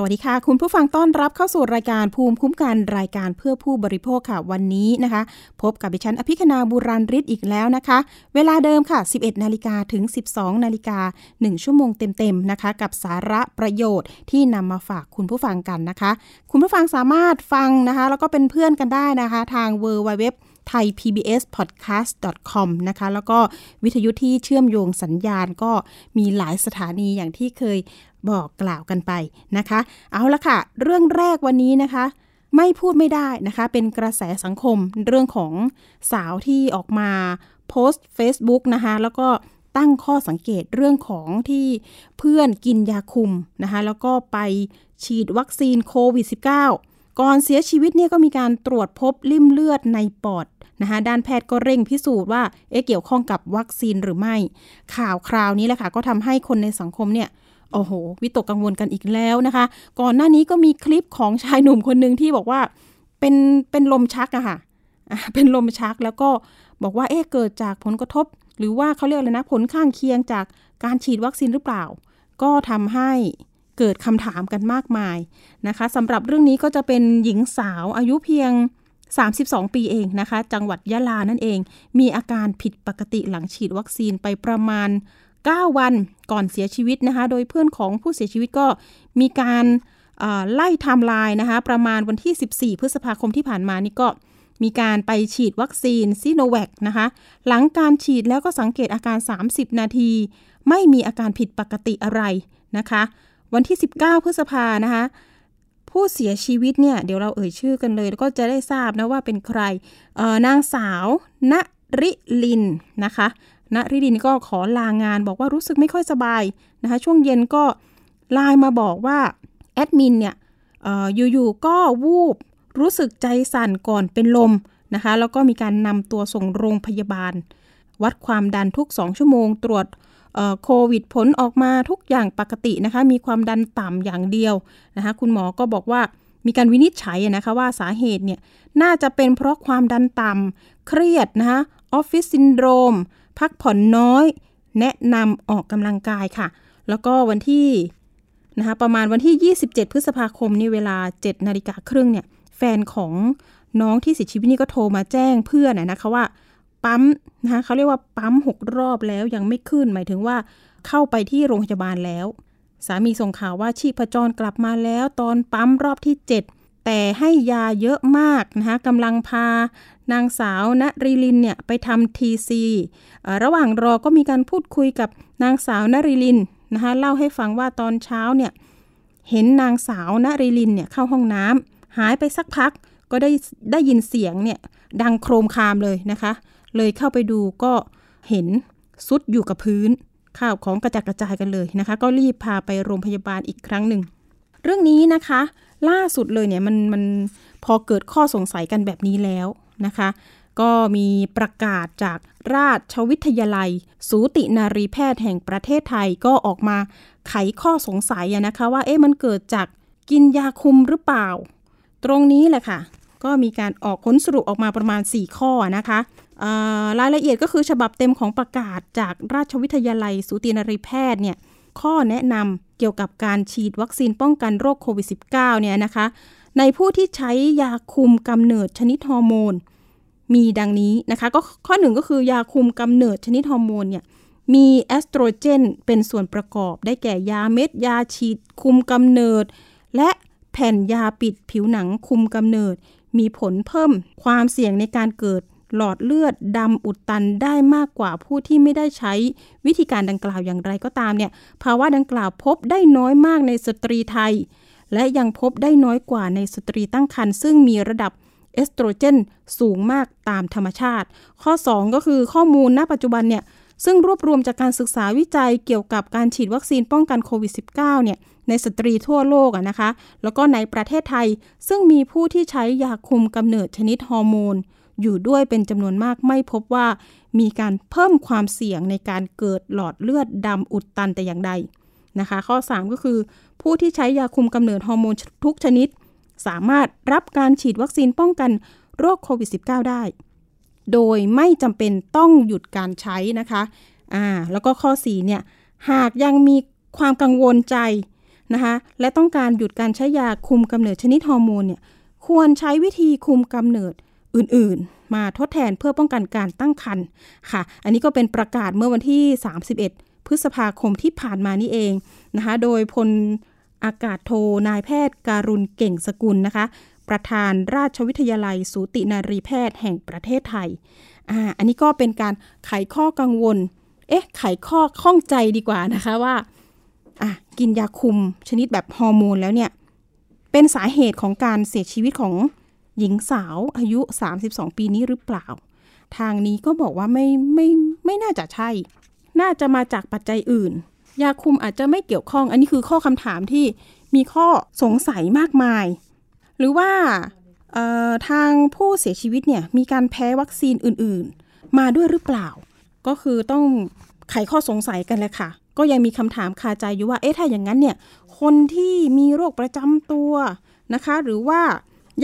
สวัสดีค่ะคุณผู้ฟังต้อนรับเข้าสู่รายการภูมิคุ้มกันรายการเพื่อผู้บริโภคค่ะวันนี้นะคะพบกับดิฉันอภิคณาบุราริศอีกแล้วนะคะเวลาเดิมค่ะ 11:00 น.ถึง 12:00 น. 1 ชั่วโมงเต็มๆนะคะกับสาระประโยชน์ที่นำมาฝากคุณผู้ฟังกันนะคะคุณผู้ฟังสามารถฟังนะคะแล้วก็เป็นเพื่อนกันได้นะคะทาง www.thaipbspodcast.com นะคะแล้วก็วิทยุที่เชื่อมโยงสัญญาณก็มีหลายสถานีอย่างที่เคยบอกกล่าวกันไปนะคะเอาละค่ะเรื่องแรกวันนี้นะคะไม่พูดไม่ได้นะคะเป็นกระแสสังคมเรื่องของสาวที่ออกมาโพสต์ Facebook นะคะแล้วก็ตั้งข้อสังเกตเรื่องของที่เพื่อนกินยาคุมนะคะแล้วก็ไปฉีดวัคซีนโควิด -19 ก่อนเสียชีวิตเนี่ยก็มีการตรวจพบลิ่มเลือดในปอดนะคะด้านแพทย์ก็เร่งพิสูจน์ว่าเกี่ยวข้องกับวัคซีนหรือไม่ข่าวคราวนี้แหละค่ะก็ทำให้คนในสังคมเนี่ยโอ้โหวิตกกังวลกันอีกแล้วนะคะก่อนหน้านี้ก็มีคลิปของชายหนุ่มคนหนึ่งที่บอกว่าเป็นลมชักอะค่ะเป็นลมชักแล้วก็บอกว่าเกิดจากผลกระทบหรือว่าเขาเรียกอะไรนะผลข้างเคียงจากการฉีดวัคซีนหรือเปล่าก็ทำให้เกิดคำถามกันมากมายนะคะสำหรับเรื่องนี้ก็จะเป็นหญิงสาวอายุเพียง32 ปีเองนะคะจังหวัดยะลานั่นเองมีอาการผิดปกติหลังฉีดวัคซีนไปประมาณ9 วันก่อนเสียชีวิตนะคะโดยเพื่อนของผู้เสียชีวิตก็มีการไล่ไทม์ไลน์นะคะประมาณวันที่14 พฤษภาคมที่ผ่านมานี่ก็มีการไปฉีดวัคซีนซิโนแวคนะคะหลังการฉีดแล้วก็สังเกตอาการ30 นาทีไม่มีอาการผิดปกติอะไรนะคะวันที่19 พฤษภานะคะผู้เสียชีวิตเนี่ยเดี๋ยวเราเอ่ยชื่อกันเลยแล้วก็จะได้ทราบนะว่าเป็นใครนางสาวณริลินนะคะณริลินก็ขอลางานบอกว่ารู้สึกไม่ค่อยสบายนะคะช่วงเย็นก็ไลน์มาบอกว่าแอดมินเนี่ยอยู่ๆก็วูบรู้สึกใจสั่นก่อนเป็นลมนะคะแล้วก็มีการนำตัวส่งโรงพยาบาลวัดความดันทุก2ชั่วโมงตรวจโควิดผลออกมาทุกอย่างปกตินะคะมีความดันต่ำอย่างเดียวนะคะคุณหมอก็บอกว่ามีการวินิจฉัยนะคะว่าสาเหตุเนี่ยน่าจะเป็นเพราะความดันต่ำเครียดนะคะออฟฟิศซินโดรมพักผ่อนน้อยแนะนำออกกำลังกายค่ะแล้วก็วันที่นะคะประมาณวันที่27 พฤษภาคมนี่เวลา 7:30 น.เนี่ยแฟนของน้องที่เสียชีวิตนี่ก็โทรมาแจ้งเพื่อนนะคะว่าปั๊มนะคะเขาเรียกว่าปั๊ม6 รอบแล้วยังไม่ขึ้นหมายถึงว่าเข้าไปที่โรงพยาบาลแล้วสามีส่งข่าวว่าชีพจรกลับมาแล้วตอนปั๊มรอบที่7แต่ให้ยาเยอะมากนะคะกำลังพานางสาวณริลินเนี่ยไปทำ TC ระหว่างรอก็มีการพูดคุยกับนางสาวณริลินนะคะเล่าให้ฟังว่าตอนเช้าเนี่ยเห็นนางสาวณริลินเนี่ยเข้าห้องน้ำหายไปสักพักก็ได้ยินเสียงเนี่ยดังโครมคามเลยนะคะเลยเข้าไปดูก็เห็นซุดอยู่กับพื้นข้าวของกระจัดกระจายกันเลยนะคะก็รีบพาไปโรงพยาบาลอีกครั้งหนึ่งเรื่องนี้นะคะล่าสุดเลยเนี่ยมันพอเกิดข้อสงสัยกันแบบนี้แล้วนะคะก็มีประกาศจากราชวิทยาลัยสูตินารีแพทย์แห่งประเทศไทยก็ออกมาไขข้อสงสัยนะคะว่ามันเกิดจากกินยาคุมหรือเปล่าตรงนี้แหละค่ะก็มีการออกผลสรุปออกมาประมาณ4ข้อนะคะรายละเอียดก็คือฉบับเต็มของประกาศจากราชวิทยาลัยสูตินรีแพทย์เนี่ยข้อแนะนำเกี่ยวกับการฉีดวัคซีนป้องกันโรคโควิด -19 เนี่ยนะคะในผู้ที่ใช้ยาคุมกำเนิดชนิดฮอร์โมนมีดังนี้นะคะก็ข้อหนึ่งก็คือยาคุมกำเนิดชนิดฮอร์โมนเนี่ยมีเอสโตรเจนเป็นส่วนประกอบได้แก่ยาเม็ดยาฉีดคุมกำเนิดและแผ่นยาปิดผิวหนังคุมกำเนิดมีผลเพิ่มความเสี่ยงในการเกิดหลอดเลือดดำอุดตันได้มากกว่าผู้ที่ไม่ได้ใช้วิธีการดังกล่าวอย่างไรก็ตามเนี่ยภาวะดังกล่าวพบได้น้อยมากในสตรีไทยและยังพบได้น้อยกว่าในสตรีตั้งครรภ์ซึ่งมีระดับเอสโตรเจนสูงมากตามธรรมชาติข้อ2ก็คือข้อมูลณปัจจุบันเนี่ยซึ่งรวบรวมจากการศึกษาวิจัยเกี่ยวกับการฉีดวัคซีนป้องกันโควิด -19 เนี่ยในสตรีทั่วโลกนะคะแล้วก็ในประเทศไทยซึ่งมีผู้ที่ใช้ยาคุมกำเนิดชนิดฮอร์โมนอยู่ด้วยเป็นจำนวนมากไม่พบว่ามีการเพิ่มความเสี่ยงในการเกิดหลอดเลือดดำอุดตันแต่อย่างใดนะคะข้อ3ก็คือผู้ที่ใช้ยาคุมกำเนิดฮอร์โมนทุกชนิด สามารถรับการฉีดวัคซีนป้องกันโรคโควิด -19 ได้โดยไม่จำเป็นต้องหยุดการใช้นะคะแล้วก็ข้อ4เนี่ยหากยังมีความกังวลใจนะคะและต้องการหยุดการใช้ยาคุมกำเนิดชนิดฮอร์โมนเนี่ยควรใช้วิธีคุมกำเนิดอื่นๆมาทดแทนเพื่อป้องกันการตั้งครรภ์ค่ะอันนี้ก็เป็นประกาศเมื่อวันที่31พฤษภาคมที่ผ่านมานี่เองนะคะโดยพลอากาศโทนายแพทย์การุณเก่งสกุลนะคะประธานราชวิทยาลัยสูตินรีแพทย์แห่งประเทศไทยอันนี้ก็เป็นการไขข้อกังวลไขข้อข้องใจดีกว่านะคะว่ากินยาคุมชนิดแบบฮอร์โมนแล้วเนี่ยเป็นสาเหตุของการเสียชีวิตของหญิงสาวอายุ32ปีนี้หรือเปล่าทางนี้ก็บอกว่าไม่น่าจะใช่น่าจะมาจากปัจจัยอื่นยาคุมอาจจะไม่เกี่ยวข้องอันนี้คือข้อคำถามที่มีข้อสงสัยมากมายหรือว่าทางผู้เสียชีวิตเนี่ยมีการแพ้วัคซีนอื่นๆมาด้วยหรือเปล่าก็คือต้องไขข้อสงสัยกันแหละค่ะก็ยังมีคำถามคาใจอยู่ว่าถ้าอย่างนั้นเนี่ยคนที่มีโรคประจำตัวนะคะหรือว่า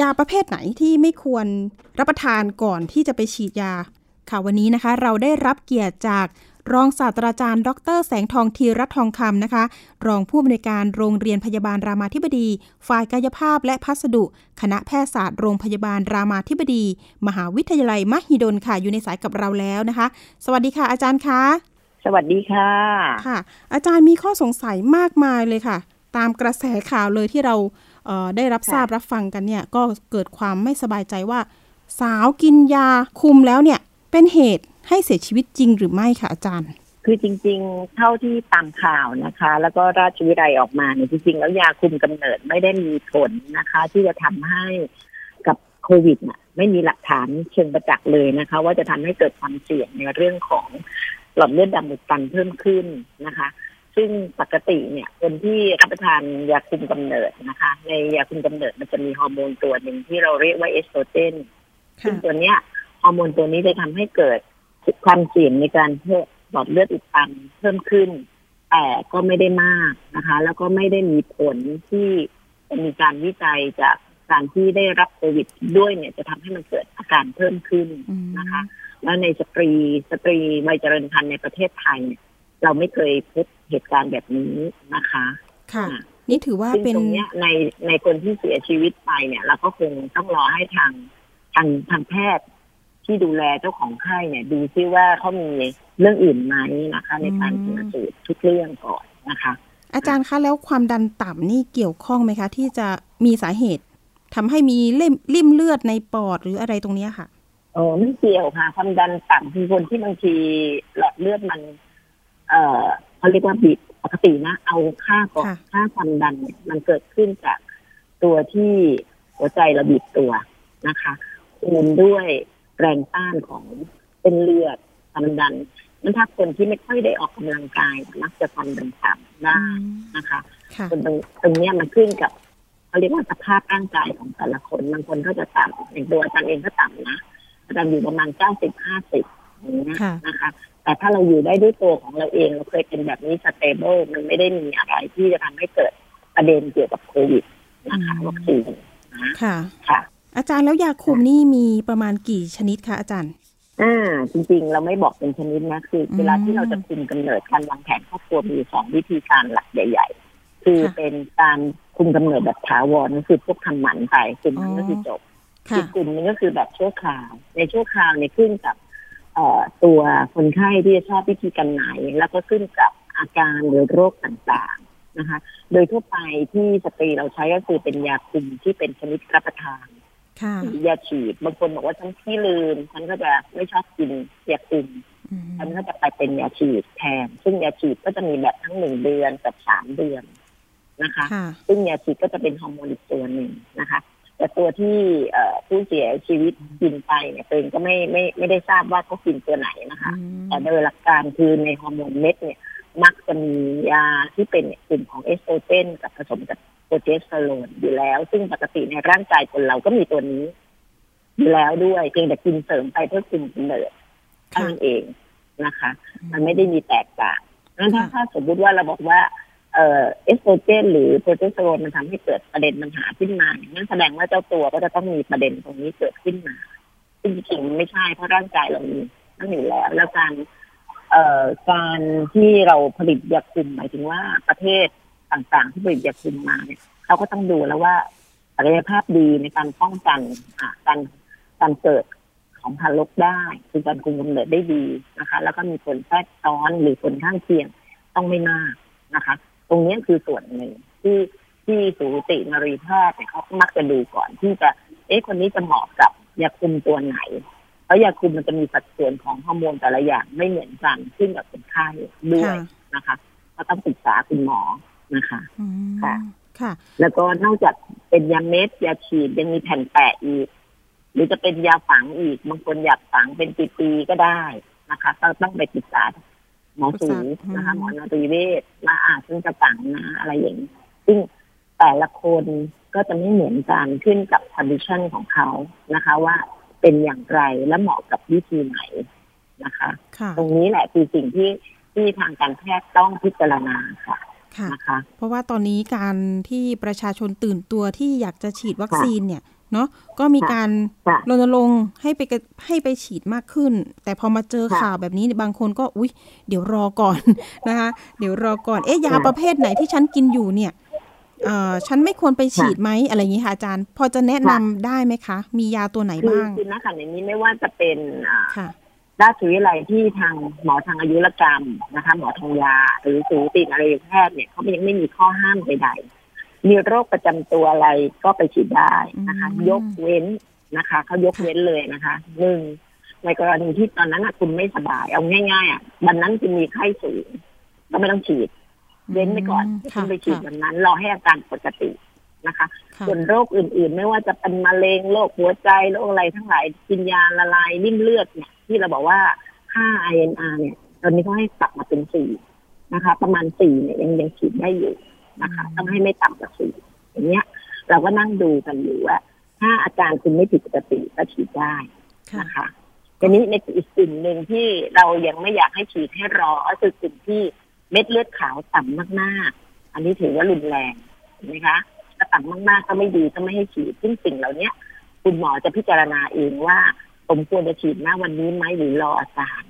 ยาประเภทไหนที่ไม่ควรรับประทานก่อนที่จะไปฉีดยาค่ะวันนี้นะคะเราได้รับเกียรติจากรองศาสตราจารย์ดร.แสงทองธีรทองคำนะคะรองผู้อำนวยการโรงเรียนพยาบาลรามาธิบดีฝ่ายกายภาพและพัสดุคณะแพทยศาสตร์โรงพยาบาลรามาธิบดีมหาวิทยาลัยมหิดลค่ะอยู่ในสายกับเราแล้วนะคะสวัสดีค่ะอาจารย์คะสวัสดีค่ะค่ะอาจารย์มีข้อสงสัยมากมายเลยค่ะตามกระแสข่าวเลยที่เราได้รับทราบรับฟังกันเนี่ยก็เกิดความไม่สบายใจว่าสาวกินยาคุมแล้วเนี่ยเป็นเหตุให้เสียชีวิตจริงหรือไม่คะอาจารย์คือจริงๆเท่าที่ตามข่าวนะคะแล้วก็ราชวิทยาลัยออกมาเนี่ยจริงๆแล้วยาคุมกำเนิดไม่ได้มีผลนะคะที่จะทำให้กับโควิดน่ะไม่มีหลักฐานเชิงประจักษ์เลยนะคะว่าจะทำให้เกิดความเสี่ยงในเรื่องของหลอดเลือดดำอุดตันเพิ่มขึ้นนะคะซึ่งปกติเนี่ยคนที่รับประทานยาคุมกำเนิดนะคะในยาคุมกำเนิดมันจะมีฮอร์โมนตัวหนึ่งที่เราเรียกว่าเอสโตรเจนซึ่งตัวเนี้ยฮอร์โมนตัวนี้จะทำให้เกิดความเสี่ยงในการเพิ่มหลอดเลือดอุดตันเพิ่มขึ้นแต่ก็ไม่ได้มากนะคะแล้วก็ไม่ได้มีผลที่มีการวิจัยจากการที่ได้รับโควิดด้วยเนี่ยจะทำให้มันเกิดอาการเพิ่มขึ้นนะคะแล้วในสตรีวัยเจริญพันธุ์ในประเทศไทยเราไม่เคยพบเหตุการณ์แบบนี้นะคะค่ะนี่ถือว่าเป็นตรงนี้ในคนที่เสียชีวิตไปเนี่ยเราก็คงต้องรอให้ทางแพทย์ที่ดูแลเจ้าของไข้เนี่ยดูซิว่าเขามีเรื่องอื่นไหมนะคะในการตรวจสอบทุกเรื่องก่อนนะคะอาจารย์คะแล้วความดันต่ำนี่เกี่ยวข้องไหมคะที่จะมีสาเหตุทำให้มีริ่มเลือดในปอดหรืออะไรตรงนี้ค่ะไม่เกี่ยวค่ะความดันต่ำคือคนที่บางทีหลอดเลือดมันเขาเรียกว่าบีบปกตินะเอาค่าความดันมันเกิดขึ้นจากตัวที่หัวใจเราบีบตัวนะคะคูณด้วยแรงต้านของเส้นเลือดความดันถ้าคนที่ไม่ค่อยได้ออกกำลังกายมักจะความดันต่ำได้นะคะตรงนี้มันขึ้นกับเขาเรียกว่าสภาพร่างกายของแต่ละคนบางคนก็จะต่ำอย่างตัวอาจารย์เองก็ต่ำนะอาจารย์อยู่ประมาณ 90-50 อย่างนี้นะคะแต่ถ้าเราอยู่ได้ด้วยตัวของเราเองเราเคยเป็นแบบนี้สเตเบิลมันไม่ได้มีอะไรที่จะทำให้เกิดประเด็นเกี่ยวกับโควิดนะคะวัคซีนค่ะอาจารย์แล้วยาคุมนี่มีประมาณกี่ชนิดคะอาจารย์จริงๆเราไม่บอกเป็นชนิดนะคือเวลาที่เราจะคุมกำเนิดการวางแผนครอบครัวมี2วิธีการหลักใหญ่ๆคือเป็นการคุมกำเนิดแบบถาวรก็คือพวกทำหมันไปกลุ่มนึงก็คือจบอีกกลุ่มนึงก็คือแบบชั่วคราวในชั่วคราวเนี่ยขึ้นกับตัวคนไข้ที่จะชอบวิธีการไหนแล้วก็ขึ้นกับอาการหรือโรคต่างๆนะคะโดยทั่วไปที่สตรีเราใช้ก็คือเป็นยาคุมที่เป็นชนิดรับประทานยาฉีดบางคนบอกว่าฉันที่ลืมฉันก็จะไม่ชอบกินยาคุมฉันก็จะไปเป็นยาฉีดแทนซึ่งยาฉีดก็จะมีแบบทั้ง1เดือนกับ3เดือนนะคะซึ่งยาฉีดก็จะเป็นฮอร์โมนอีกตัวหนึ่งนะคะแต่ตัวที่ผู้เสียชีวิตกินไปเนี่ยตัวเองก็ไม่ได้ทราบว่าเขากินตัวไหนนะคะแต่โดยหลักการคือในฮอร์โมนเม็ดเนี่ยมักจะมียาที่เป็นกลุ่มของเอสโตรเจนกับผสมกับโปรเจสเตอโรนอยู่แล้วซึ่งปกติในร่างกายคนเราก็มีตัวนี้อยู่แล้วด้วยเพียงแต่กินเสริมไปเพื่อคุมกำเนิดเท่านั้นเองนะคะมันไม่ได้มีแตกต่างงั้นถ้าสมมติว่าเราบอกว่า เอสโตรเจนหรือโปรเจสเตอโรนมันทำให้เกิดประเด็นปัญหาขึ้นมานั่นแสดงว่าเจ้าตัวก็จะต้องมีประเด็นตรงนี้เกิดขึ้นมาซึ่งจริงๆไม่ใช่เพราะร่างกายเรามีนั่นอยู่แล้วแล้วการที่เราผลิตยาคุมหมายถึงว่าประเทศต่างๆที่ผลิตยาคุมมาเนี่ยเขาก็ต้องดูแล้วว่าศักยภาพดีในการป้องกันการเกิดของทารกได้คือการคุมกำเนิดได้ดีนะคะแล้วก็มีผลแทรกซ้อนหรือผลข้างเคียงต้องไม่มากนะคะตรงนี้คือส่วนหนึ่งที่สูตินรีแพทย์เนี่ยเขามักจะดูก่อนที่จะคนนี้จะเหมาะกับยาคุมตัวไหนเพราะยาคุมมันจะมีสัดส่วนของฮอร์โมนแต่ละอย่างไม่เหมือนกันขึ้นกับคนไข้ด้วยนะคะก็ต้องปรึกษาคุณหมอนะคะค่ะแล้วก็นอกจากเป็นยาเม็ดยาฉีดยังมีแผ่นแปะอีกหรือจะเป็นยาฝังอีกบางคนอยากฝังเป็นปีๆก็ได้นะคะต้องไปปรึกษาหมอสูนะคะหมอนาฏีเวชมาซึ่งจะฝังนะอะไรอย่างนี้ซึ่งแต่ละคนก็จะไม่เหมือนกันขึ้นกับ condition ของเขานะคะว่าเป็นอย่างไรและเหมาะกับวิธีไหนนะคะตรงนี้แหละคือสิ่งที่ทางการแพทย์ต้องพิจารณาค่ะนะคะเพราะว่าตอนนี้การที่ประชาชนตื่นตัวที่อยากจะฉีดวัคซีนเนี่ยเนาะก็มีการรณรงค์ให้ไปฉีดมากขึ้นแต่พอมาเจอข่าวแบบนี้บางคนก็อุ๊ยเดี๋ยวรอก่อนนะคะเดี๋ยวรอก่อนยาประเภทไหนที่ฉันกินอยู่เนี่ยฉันไม่ควรไปฉีดไหมอะไรอย่างนี้ค่ะอาจารย์พอจะแนะนำได้ไหมคะมียาตัวไหนบ้างคือนะคะในนี้ไม่ว่าจะเป็นราชวิทยาลัยที่ทางหมอทางอายุรกรรมนะคะหมอทางยาหรือสูตินรีแพทย์เนี่ยเขายังไม่มีข้อห้ามใดๆมีโรคประจำตัวอะไรก็ไปฉีดได้นะคะยกเว้นนะคะเขายกเว้นเลยนะคะหนึ่งในกรณีที่ตอนนั้นคุณไม่สบายเอาง่ายๆวันนั้นคุณมีไข้สูงก็ไม่ต้องฉีดเว้นไปก่อนคุณไปฉีดวันนั้นรอให้อาการปกตินะคะส่วนโรคอื่นๆไม่ว่าจะเป็นมะเร็งโรคหัวใจโรคอะไรทั้งหลายกินยาละลายริ่มเลือดเนี่ยที่เราบอกว่าค่า INR เนี่ยตอนนี้เขาให้ปรับมาเป็น4นะคะประมาณ4เนี่ยยังฉีดได้อยู่นะคะต้องให้ไม่ต่ำกว่า4อย่างเงี้ยเราก็นั่งดูกันอยู่ว่าถ้าอาการคุณไม่ผิดปกติก็ฉีดได้นะคะทีนี้ในอีกกลุ่มนึงที่เรายังไม่อยากให้ฉีดให้รอก็คือกลุ่มที่เม็ดเลือดขาวต่ำมากๆอันนี้ถือว่ารุนแรงนะคะถ้าต่ำมากๆก็ไม่ดีก็ไม่ให้ฉีดซึ่งสิ่งเหล่านี้คุณหมอจะพิจารณาเองว่าสมควรจะฉีดหน้าวันนี้ไหมหรือรออาการ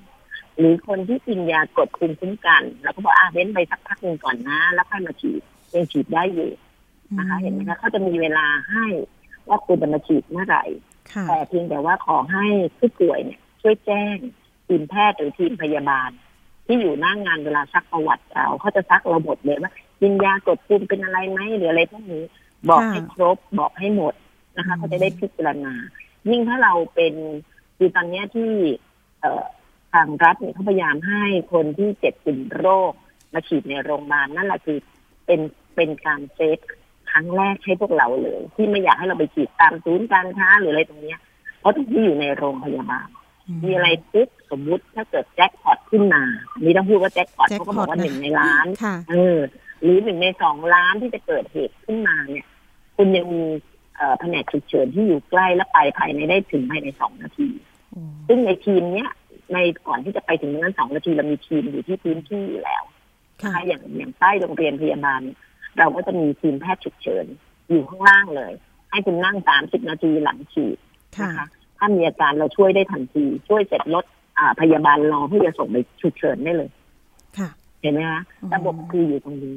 หรือคนที่กินยากดภูมิคุ้มกันแล้วก็บอกเว้นไปสักพักนึงก่อนนะแล้วค่อยมาฉีดยังฉีดได้อยู่นะคะเห็นไหมคะเขาจะมีเวลาให้ว่าคุณจะมาฉีดเมื่อไหร่แต่เพียงแต่ว่าขอให้ผู้ป่วยเนี่ยช่วยแจ้งทีมแพทย์หรือทีมพยาบาลที่อยู่หน้างานเวลาซักประวัติเขาจะซักเราหมดเลยว่ากินยากดภูมิเป็นอะไรไหมหรืออะไรพวกนี้บอกให้ครบบอกให้หมดนะคะเขาจะได้พิจารณายิ่งถ้าเราเป็นคือตอนนี้ที่ทางรัฐเนี่ยเขาพยายามให้คนที่เจ็บป่วยโรคมาฉีดในโรงพยาบาลนั่นแหละคือเป็นการเซฟครั้งแรกให้พวกเราเลยที่ไม่อยากให้เราไปฉีดตามศูนย์การค้าหรืออะไรตรงนี้เพราะทุกที่อยู่ในโรงพยาบาลมีอะไรปุ๊บสมมุติถ้าเกิดแจ็คพอตขึ้นมาอันนี้ต้องพูดว่าแจ็คพอตเขาก็บอกว่า1ในล้านหรือ1ใน2ล้านที่จะเกิดเหตุขึ้นมาเนี่ยคุณยังมีแผนกฉุกเฉินที่อยู่ใกล้และไปภายในได้ถึงภายใน2นาทีซึ่งในทีมเนี้ยในก่อนที่จะไปถึงนั้น2นาทีเรามีทีมอยู่ที่พื้นที่อยู่แล้วค่ะอย่างใต้โรงเรียนพยาบาลเราก็จะมีทีมแพทย์ฉุกเฉินอยู่ข้างล่างเลยให้คุณนั่ง30นาทีหลังฉีดนะคะถ้ามีอาการเราช่วยได้ทันทีช่วยเสร็จรถพยาบาลรอเพื่อจะส่งไปฉุกเฉินได้เลยค่ะเห็นไหมคะระบบคืออยู่ตรงนี้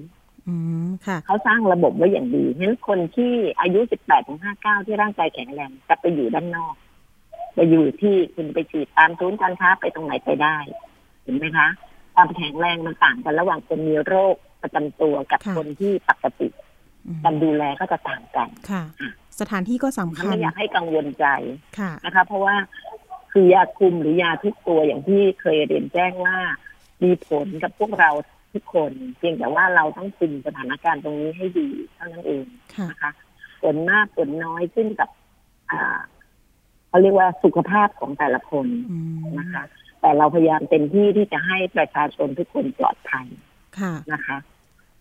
ค่ะเขาสร้างระบบไว้อย่างดีฉะนั้นคนที่อายุ18ถึง59ที่ร่างกายแข็งแรงจะไปอยู่ด้านนอกไปอยู่ที่คุณไปฉีดตามศูนย์การค้าไปตรงไหนไปได้เห็นไหมคะความแข็งแรงมันต่างกันระหว่างคนมีโรคประจำตัวกับคนที่ปกติการดูแลก็จะต่างกันค่ะสถานที่ก็สำคัญไม่อยากให้กังวลใจนะคะเพราะว่าคือยาคุมหรือยาทุกตัวอย่างที่เคยเรียนแจ้งว่ามีผลกับพวกเราทุกคนเพียงแต่ว่าเราต้องคุมสถานการณ์ตรงนี้ให้ดีเท่านั้นเองนะคะผลมากผลน้อยขึ้นกับเขาเรียกว่าสุขภาพของแต่ละคนนะคะแต่เราพยายามเต็มที่ที่จะให้ประชาชนทุกคนปลอดภัยนะคะ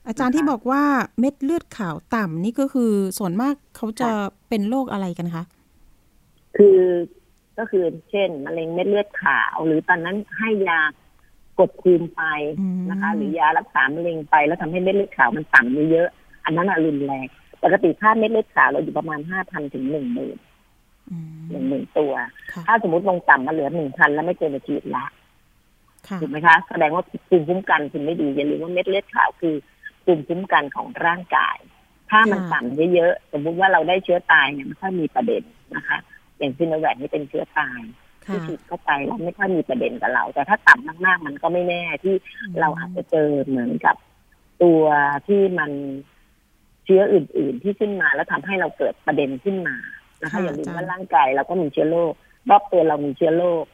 อาจารย์ที่บอกว่าเม็ดเลือดขาวต่ำนี่ก็คือส่วนมากเขาจะเป็นโรคอะไรกันคะคือก็คือเช่นมะเร็งเม็ดเลือดขาวหรือตอนนั้นให้ยา กดภูมิไปนะคะหรือยารักษามะเร็งไปแล้วทำให้เม็ดเลือดขาวมันต่ำเยอะๆอันนั้นรุนแรงปกติค่าเม็ดเลือดขาวเราอยู่ประมาณ 5,000 ถึง 10,000 ตัวถ้าสมมติลงต่ำมาเหลือ 1,000 แล้วไม่เจอในชีวิตละถูกไหมคะแสดงว่าภูมิคุ้มกันคุณไม่ดีอย่าลืมว่าเม็ดเลือดขาวคือภูมิคุ้มกันของร่างกายถ้ามันต่ำเยอะๆสมมติว่าเราได้เชื้อตายเนี่ยมันก็มีประเด็นนะคะอย่างซิโนแวคนี่เป็นเชื้อตายที่ฉีดเข้าไปแล้วไม่ค่อยมีประเด็นกับเราแต่ถ้าต่ำมากๆมันก็ไม่แน่ที่เราอาจจะเจอเหมือนกับตัวที่มันเชื้ออื่นๆที่ขึ้นมาแล้วทำให้เราเกิดประเด็นขึ้นมานะคะอย่าลืมว่าร่างกายเราก็มีเชื้อโรครอบตัวเรามีเชื้อโรค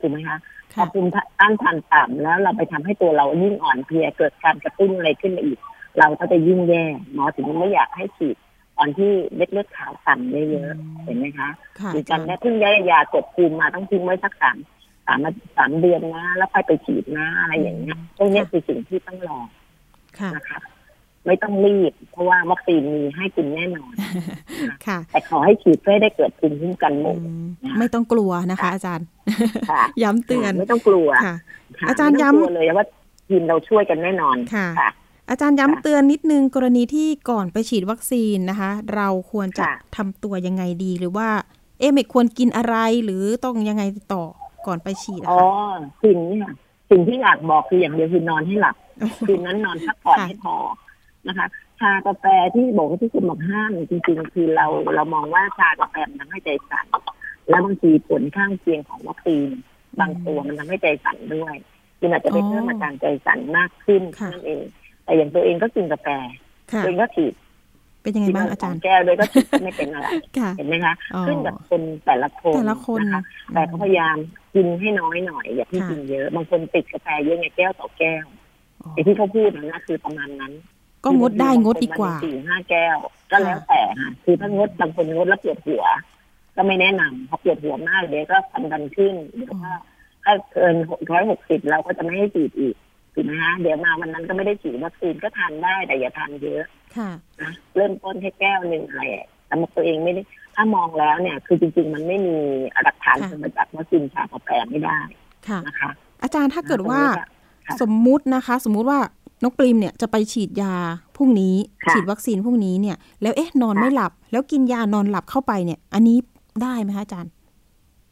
ถูกไหมคะถ้าภูมิต้านทานต่ำแล้วเราไปทำให้ตัวเรายิ่งอ่อนเพลียเกิดการกระตุ้นอะไรขึ้นมาอีกเราก็จะยิ่งแย่หมอถึงไม่อยากให้ฉีดตอนที่เม็ดเลือดขาวต่ำเยอะๆเห็นไหมคะคือการแม่พึ่งยากดภูมิมาต้องทิ้งไว้สักสามเดือนนะแล้วค่อยไปฉีดนะอะไรอย่างเงี้ยตรงนี้คือสิ่งที่ต้องรอนะคะไม่ต้องรีบเพราะว่าวัคซีนมีให้กินแน่นอนค่ะแต่ขอให้ฉีดเพื่อได้เกิดภูมิคุ้มกันหมู่ไม่ต้องกลัวนะคะอาจารย์ย้ำเตือนไม่ต้องกลัวอาจารย์ย้ำเลยว่าทีมเราช่วยกันแน่นอนค่ะอาจารย์ย้ำเตือนนิดนึงกรณีที่ก่อนไปฉีดวัคซีนนะคะเราควรจะทำตัวยังไงดีหรือว่าไม่ควรกินอะไรหรือต้องยังไงต่อก่อนไปฉีดนะคะสิ่งที่อยากบอกคืออย่างเดียวคือนอนให้หลับคืนนั้นนอนพักผ่อนให้พอนะคะชากาแฟที่บอกว่าที่คุณบอกห้ามจริงๆคือเรามองว่าชากาแฟมันทำให้ใจสั่นแล้วบางทีผลข้างเคียงของวัคซีนบางตัวมันทำให้ใจสั่นด้วยคืออาจจะเป็นเรื่องอาการใจสั่นมากขึ้นนั่นเองแต่อย่างตัวเองก็กินกาแฟตัวเองก็ฉีดเป็นยังไงบ้างอาจารย์แก้วเลยก็ฉีดไม่เป็นอะไรเห็นไหมคะขึ้นกับคนแต่ละคนนะคะแต่ก็พยายามกินให้น้อยหน่อยอย่าที่กินเยอะบางคนติดกาแฟเยอะไงแก้วต่อแก้วไอ้ที่เขาพูดนะคือประมาณนั้นก็งดได้งดดีกว่า 4-5 แก้วก็แล้วแต่ค่ะคือถ้างดบางคนงดแล้วปวดหัวก็ไม่แนะนำพอปวดหัวมากเดี๋ยวก็ความดันขึ้นเดี๋ยวถ้าเกิน160เราก็จะไม่ให้ฉีดอีกถูกไหมคะเดี๋ยวมาวันนั้นก็ไม่ได้ฉีดวัคซีนก็ทานได้แต่อย่าทานเยอะนะเริ่มต้นแค่แก้วหนึ่งอะไรแต่ตัวเองไม่ได้ถ้ามองแล้วเนี่ยคือจริงๆมันไม่มีหลักฐานเชิงประจักษ์ว่ากินชากาแฟไม่ได้นะคะอาจารย์ถ้าเกิดว่าสมมุติว่านกปริมเนี่ยจะไปฉีดยาพรุ่งนี้ฉีดวัคซีนพรุ่งนี้เนี่ยแล้วนอนไม่หลับแล้วกินยานอนหลับเข้าไปเนี่ยอันนี้ได้ไหมคะอาจารย์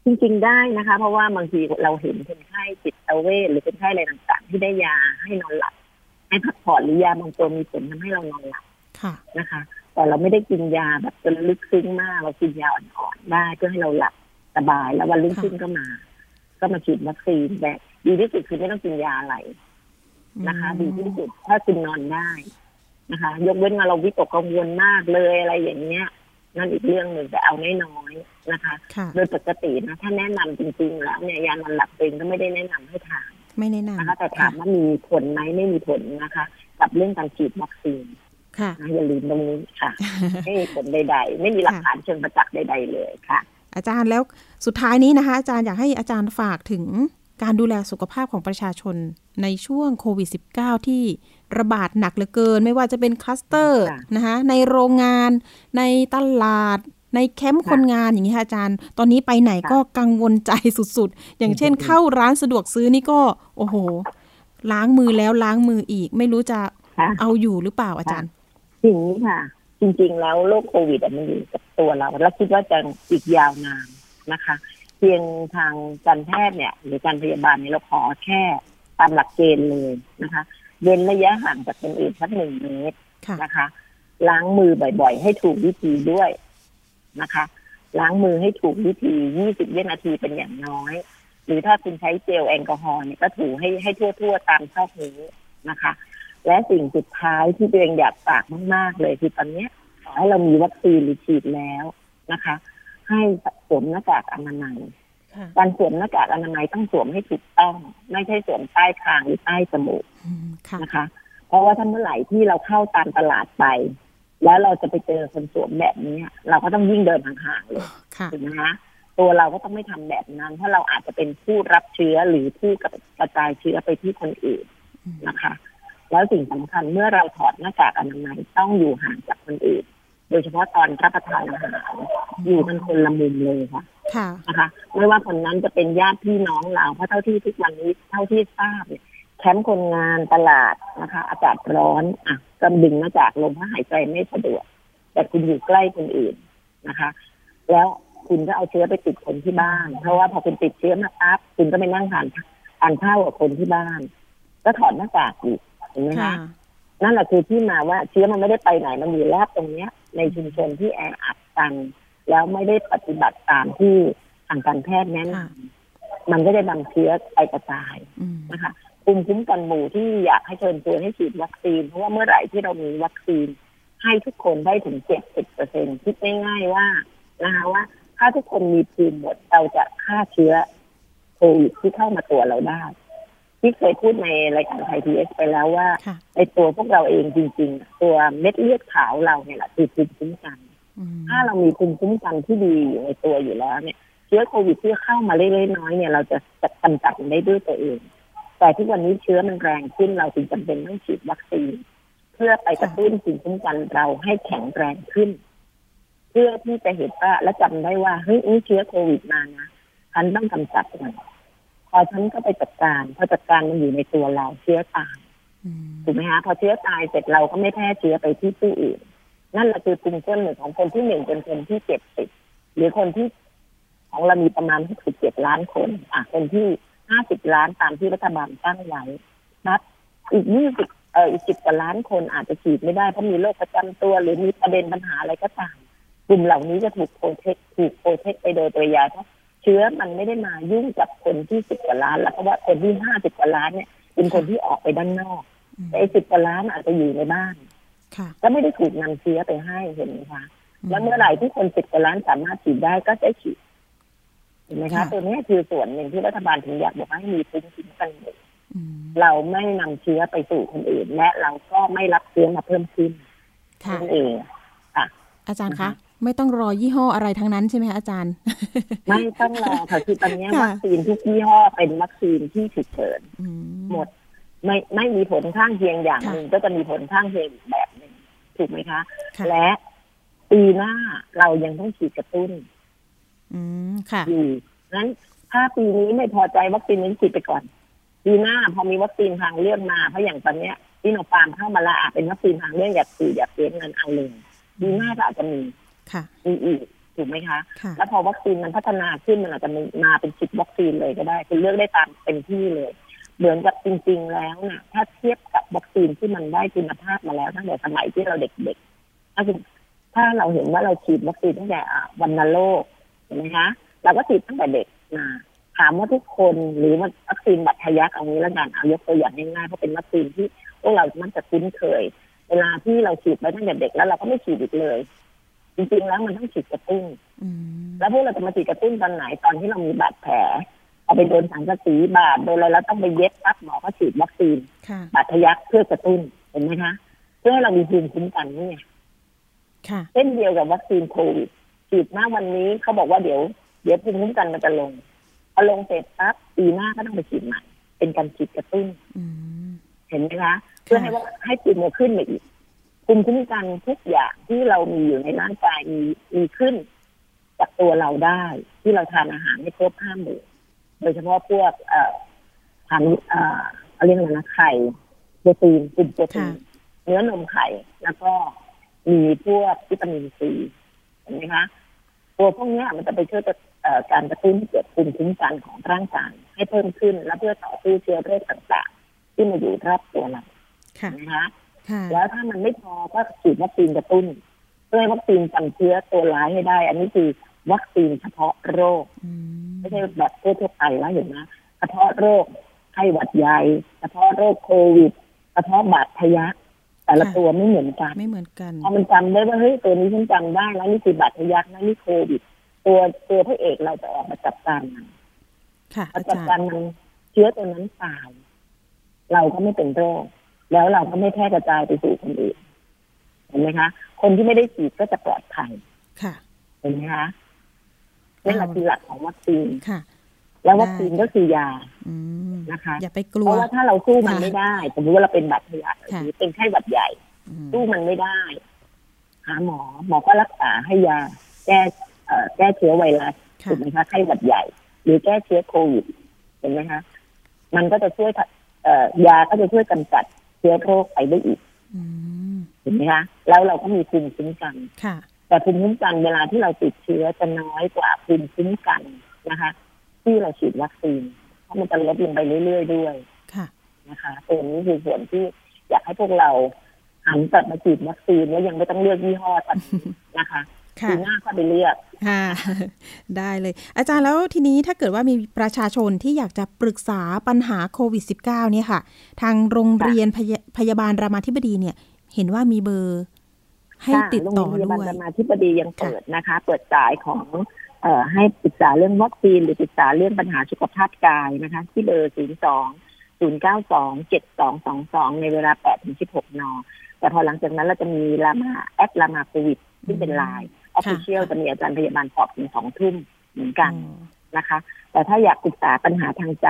จริงๆได้นะคะเพราะว่าบางทีเราเห็นคนไข้จิตเวชหรือคนไข้อะไรต่างๆที่ได้ยาให้นอนหลับให้พักผ่อนหรือยาบางตัวมีผลทำให้เรานอนหลับนะคะแต่เราไม่ได้กินยาแบบจนลึกซึ้งมากเรากินยาอ่อนๆได้เพื่อให้เราหลับสบายแล้ววันรุ่งขึ้นก็มาฉีดวัคซีนแบบดีที่สุดคือไม่ต้องกินยาอะไรนะคะดีที่สุดถ้าคุณนอนได้นะคะยกเว้นว่าเราวิตกกังวลมากเลยอะไรอย่างเงี้ยนั่นอีกเรื่องหนึ่งแต่เอาน้อยๆนะคะโดยปกตินะถ้าแนะนำจริงๆแล้วเนี่ยยานอนหลับเองก็ไม่ได้แนะนำให้ทานไม่แนะนำนะคะแต่ถามว่ามีผลไหมไม่มีผลนะคะกับเรื่องการฉีดวัคซีนค่ะอย่าลืมตรงนี้ค่ะไม่มีผลใดๆไม่มีหลักฐานเชิงประจักษ์ใดๆเลยค่ะอาจารย์แล้วสุดท้ายนี้นะคะอาจารย์อยากให้อาจารย์ฝากถึงการดูแลสุขภาพของประชาชนในช่วงโควิด -19 ที่ระบาดหนักเหลือเกินไม่ว่าจะเป็นคลัสเตอร์นะคะในโรงงานในตลาดในแคมป์คนงานอย่างนี้ค่ะอาจารย์ตอนนี้ไปไหนก็กังวลใจสุดๆอย่างเช่นเข้าร้านสะดวกซื้อนี่ก็โอ้โหล้างมือแล้วล้างมืออีกไม่รู้จะเอาอยู่หรือเปล่าอาจารย์อย่างนี้ค่ะจริงๆแล้วโรคโควิดมันอยู่กับตัวเราแล้วคิดว่าจะอีกยาวนานนะคะเพียงทางการแพทย์เนี่ยหรือการพยาบาลเนี่ยเราขอแค่ตามหลักเกณฑ์เลยนะคะเว้นระยะห่างจากคนอื่นสัก1 เมตรนะคะล้างมือบ่อยๆให้ถูกวิธีด้วยนะคะล้างมือให้ถูกวิธี20 วินาทีเป็นอย่างน้อยหรือถ้าคุณใช้เจลแอลกอฮอล์เนี่ยก็ถูให้ทั่วๆตามข้อมือนะคะและสิ่งสุดท้ายที่ตัวเองอยากฝากมากๆเลยคือตอนนี้ขอให้เรามีวัคซีนหรือฉีดแล้วนะคะให้สวมหน้ากากอนามัยการสวมหน้ากากอนามัยต้องสวมให้ถูกต้องไม่ใช่สวมใต้คางหรือใต้จมูกนะคะเพราะว่าถ้าเมื่อไหร่ที่เราเข้าตามตลาดไปแล้วเราจะไปเจอคนสวมแบบนี้เราก็ต้องยิ่งเดินห่างๆเลยถูกไหมคะตัวเราก็ต้องไม่ทำแบบนั้นเพราะเราอาจจะเป็นผู้รับเชื้อหรือผู้กระจายเชื้อไปที่คนอื่นนะคะแล้วสิ่งสำคัญเมื่อเราถอดหน้ากากอนามัยต้องอยู่ห่างจากคนอื่นโดยเฉพาะตอนรับประทานอาหารอยู่กันคนละมุมเลยค่ะนะคะไม่ว่าคนนั้นจะเป็นญาติพี่น้องเราเพราะเท่าที่ทุกวันนี้เท่าที่ทราบเนี่ย แคมป์คนงานตลาดนะคะอากาศร้อนอ่ะกำดึงมาจากลมหายใจไม่สะดวกแต่คุณอยู่ใกล้คนอื่นนะคะแล้วคุณก็เอาเชื้อไปติดคนที่บ้านเพราะว่าพอคุณติดเชื้อมาปั๊บคุณก็ไปนั่งทานข้าวกับคนที่บ้านก็ถอดหน้ากากอีกเห็นไหมคะนั่นแหละคือที่มาว่าเชื้อมันไม่ได้ไปไหนมันอยู่แลบตรงนี้ในชุมชนที่แออัดตันแล้วไม่ได้ปฏิบัติตามที่ทางการแพทย์แนะนำมันก็จะนำเชื้อไปกระจายนะคะภูมิคุ้มกันหมู่ที่อยากให้เชิญชวนให้ฉีดวัคซีนเพราะว่าเมื่อไหร่ที่เรามีวัคซีนให้ทุกคนได้ถึง 70% คิดง่ายๆว่านะคะว่าถ้าทุกคนมีภูมิหมดเราจะฆ่าเชื้อโควิดที่เข้ามาตัวเราได้ที่เคยพูดในรายการไทยพีเอสไปแล้วว่าในตัวพวกเราเองจริงๆตัวเม็ดเลือดขาวเราเนี่ยแหละคือภูมิคุ้มกันถ้าเรามีภูมิคุ้มกันที่ดีอยู่ในตัวอยู่แล้วเนี่ยเชื้อโควิดที่เข้ามาเล็กๆน้อยๆเนี่ยเราจะจัดกำจัดมันได้ด้วยตัวเองแต่ที่วันนี้เชื้อมันแรงขึ้นเราจึงจำเป็นต้องฉีดวัคซีนเพื่อไปกระตุ้นภูมิคุ้มกันเราให้แข็งแรงขึ้นเพื่อที่จะเห็นว่าและจำได้ว่าเฮ้ยนี่เชื้อโควิดมานะฉันต้องกำจัดมันพอฉันก็ไปจัดการพอจัดการมันอยู่ในตัวเราเชื้อตายถูกไหมคะพอเชื้อตายเสร็จเราก็ไม่แพร่เชื้อไปที่ผู้อื่นนั่นแหละคือภูมิต้านทานของคนที่หนึ่งจนคนที่70หรือคนที่ของเรามีประมาณ67 ล้านคนอ่ะคนที่50 ล้านตามที่รัฐบาลตั้งไว้นับอีก10 กว่าล้านคนอาจจะฉีดไม่ได้เพราะมีโรคประจำตัวหรือมีประเด็นปัญหาอะไรก็ตามกลุ่มเหล่านี้จะถูกโปรเทคไปโดยปริยายเพราะเชื้อมันไม่ได้มายุ่งกับคนที่10 กว่าล้านแล้วเพราะว่าคนที่50 กว่าล้านเนี่ยเป็นคนที่ออกไปด้านนอกแต่10 กว่าล้านอาจจะอยู่ในบ้านก็ไม่ได้ถูกนำเชื้อไปให้เห็นไหมคะแล้วเมื่อไหร่ที่คน10 กว่าล้านสามารถฉีดได้ก็จะฉีดเห็นไหมคะตัวนี้คือส่วนหนึ่งที่รัฐบาลถึงอยากบอกให้มีภูมิคุ้มกันหมู่เราไม่นำเชื้อไปสู่คนอื่นและเราก็ไม่รับเชื้อมาเพิ่มขึ้นนั่นเองค่ะอาจารย์คะไม่ต้องรอยี่ห้ออะไรทั้งนั้นใช่ไหมคะอาจารย์ไม่ต้องรอค่ะคือตอนนี้วัคซีนทุกยี่ห้อเป็นวัคซีนที่ฉุกเฉินหมดไม่มีผลข้างเคียงอย่างหนึ่งก็จะมีผลข้างเคียงแบบหนึ่งถูกไหมคะและปีหน้าเรายังต้องฉีดกระตุ้นค่ะงั้นถ้าปีนี้ไม่พอใจวัคซีนนี้ฉีดไปก่อนปีหน้าพอมีวัคซีนทางเลือกมาเพราะอย่างตอนนี้ที่เราปาล์มเข้ามาละเป็นวัคซีนทางเลือกอยากฉีดอยากเลี้ยงเงินเอาเลยปีหน้าก็อาจจะมีค่ะมีอีกถูกไหมคะแล้วพอวัคซีนมันพัฒนาขึ้นมันอาจจะมาเป็นฉีดวัคซีนเลยก็ได้คือเลือกได้ตามเต็มที่เลยเหมือนกับจริงๆแล้วน่ะถ้าเทียบกับวัคซีนที่มันได้คุณภาพมาแล้วตั้งแต่สมัยที่เราเด็กๆถ้าเราเห็นว่าเราฉีดวัคซีนตั้งแต่วัณโรคเห็นไหมคะเราก็ฉีดตั้งแต่เด็กมาถามว่าทุกคนหรือว่าวัคซีนบัตรทะยักเอางี้ละกันเอายกตัวอย่างง่ายๆเพราะเป็นวัคซีนที่พวกเรามันจะคุ้นเคยเวลาที่เราฉีดไปตั้งแต่เด็กแล้วเราก็ไม่ฉีดอีกเลยจริงๆแล้วมันต้องฉีดกระตุ้นแล้วพวกเราจะมาฉีดกระตุ้นตอนไหนตอนที่เรามีบาดแผลเอาไปโดนสังกะสีบาดโดนอะไรแล้วต้องไปเย็บปั๊บหมอก็ฉีดวัคซีนบัตรทะยักเพื่อกระตุ้นเห็นไหมคะเพื่อให้เรามีภูมิคุ้มกันนี่เช่นเดียวกับวัคซีนโควิดฉีดหน้าวันนี้เขาบอกว่าเดี๋ยวภูมิคุ้มกันมันจะลงพอลงเสร็จปั๊บปีหน้าก็ต้องไปฉีดใหม่เป็นการฉีดกระตุ้นเห็นไหมคะเพื่อให้ภูมิขึ้นไปอีกภูมิคุ้มกันทุกอย่างที่เรามีอยู่ในร่างกายมีขึ้นจากตัวเราได้ที่เราทานอาหารไม่ครบ5 หมู่โดยเฉพาะพวกทานเรียกว่านะไข่โปรตีนกลุ่มโปรตีนเนื้อนมไข่แล้วก็มีพวกวิตามินซีเห็นไหมคะตัวพวกนี้มันจะไปช่วยการกระตุ้นเกิดภูมิคุ้มกันของร่างกายให้เพิ่มขึ้นและเพื่อต่อสู้เชื้อโรคต่างๆที่มาอยู่รอบตัวเรานะคะแล้วถ้ามันไม่พอก็ฉีดวัคซีนกระตุ้นเพื่อวัคซีนกันเชื้อตัวร้ายให้ได้อันนี้คือวัคซีนเฉพาะโรคไม่ใช่แบบทั่วไปแล้วเห็นไหมเฉพาะโรคไข้หวัดใหญ่เฉพาะโรคโควิดเฉพาะบาดทะยักแต่ละตัวไม่เหมือนกันพอมันจำได้ว่าเฮ้ยตัวนี้ฉันจำได้แล้วนี่คือบาดทะยักนะนี่โควิดตัวพระเอกเราจะออกมาจับการมันจับการมันเชื้อตัวนั้นตายเราก็ไม่เป็นโรคแล้วเราก็ไม่แพร่กระจายไปสู่คนอื่นเห็นไหมคะคนที่ไม่ได้ฉีดก็จะปลอดภัยเห็นไหมคะนั่นคือหลักของวัคซีนแล้ววัคซีนก็คือยานะคะอย่าไปกลัวเพราะว่าถ้าเราสู้มันไม่ได้สมมติว่าเราเป็นบาดทะยักหรือเป็นไข้หวัดใหญ่สู้มันไม่ได้หาหมอก็รักษาให้ยาแก้เชื้อไวรัสถูกไหมคะไข้หวัดใหญ่หรือแก้เชื้อโควิดเห็นไหมคะมันก็จะช่วย ยาก็จะช่วยกำจัดเชื้อโรคไปได้อีกเห็นไหมคะแล้วเราก็มีภูมิคุ้มกันแต่ภูมิคุ้มกันเวลาที่เราติดเชื้อจะน้อยกว่าภูมิคุ้มกันนะคะที่เราฉีดวัคซีนเพราะมันจะลดลงไปเรื่อยๆด้วยนะคะตัวนี้คือส่วนที่อยากให้พวกเราหันกลับมาฉีดวัคซีนแล้วยังไม่ต้องเลือกยี่ห้อก่อนนะคะปีหน้าก็ไปเลือกได้เลยอาจารย์แล้วทีนี้ถ้าเกิดว่ามีประชาชนที่อยากจะปรึกษาปัญหาโควิด -19 เนี่ยค่ะทางโรงเรียนพยาบาลรามาธิบดีเนี่ยเห็นว่ามีเบอร์ให้ติดต่อด้วยโรงพยาบาลรามาธิบดียังเปิดนะคะเปิดสายของให้ปรึกษาเรื่องวัคซีนหรือปรึกษาเรื่องปัญหาสุขภาพกายนะคะที่เบอร์02-092-7222ในเวลา 8-16 น.แต่พอหลังจากนั้นเราจะมีรามาแอดรามาโควิดที่เป็นไลน์ออฟฟิเชียลจะมีอาจารย์พยาบาลตอบถึง 20:00 นเหมือนกันนะคะแต่ถ้าอยากปรึกษาปัญหาทางใจ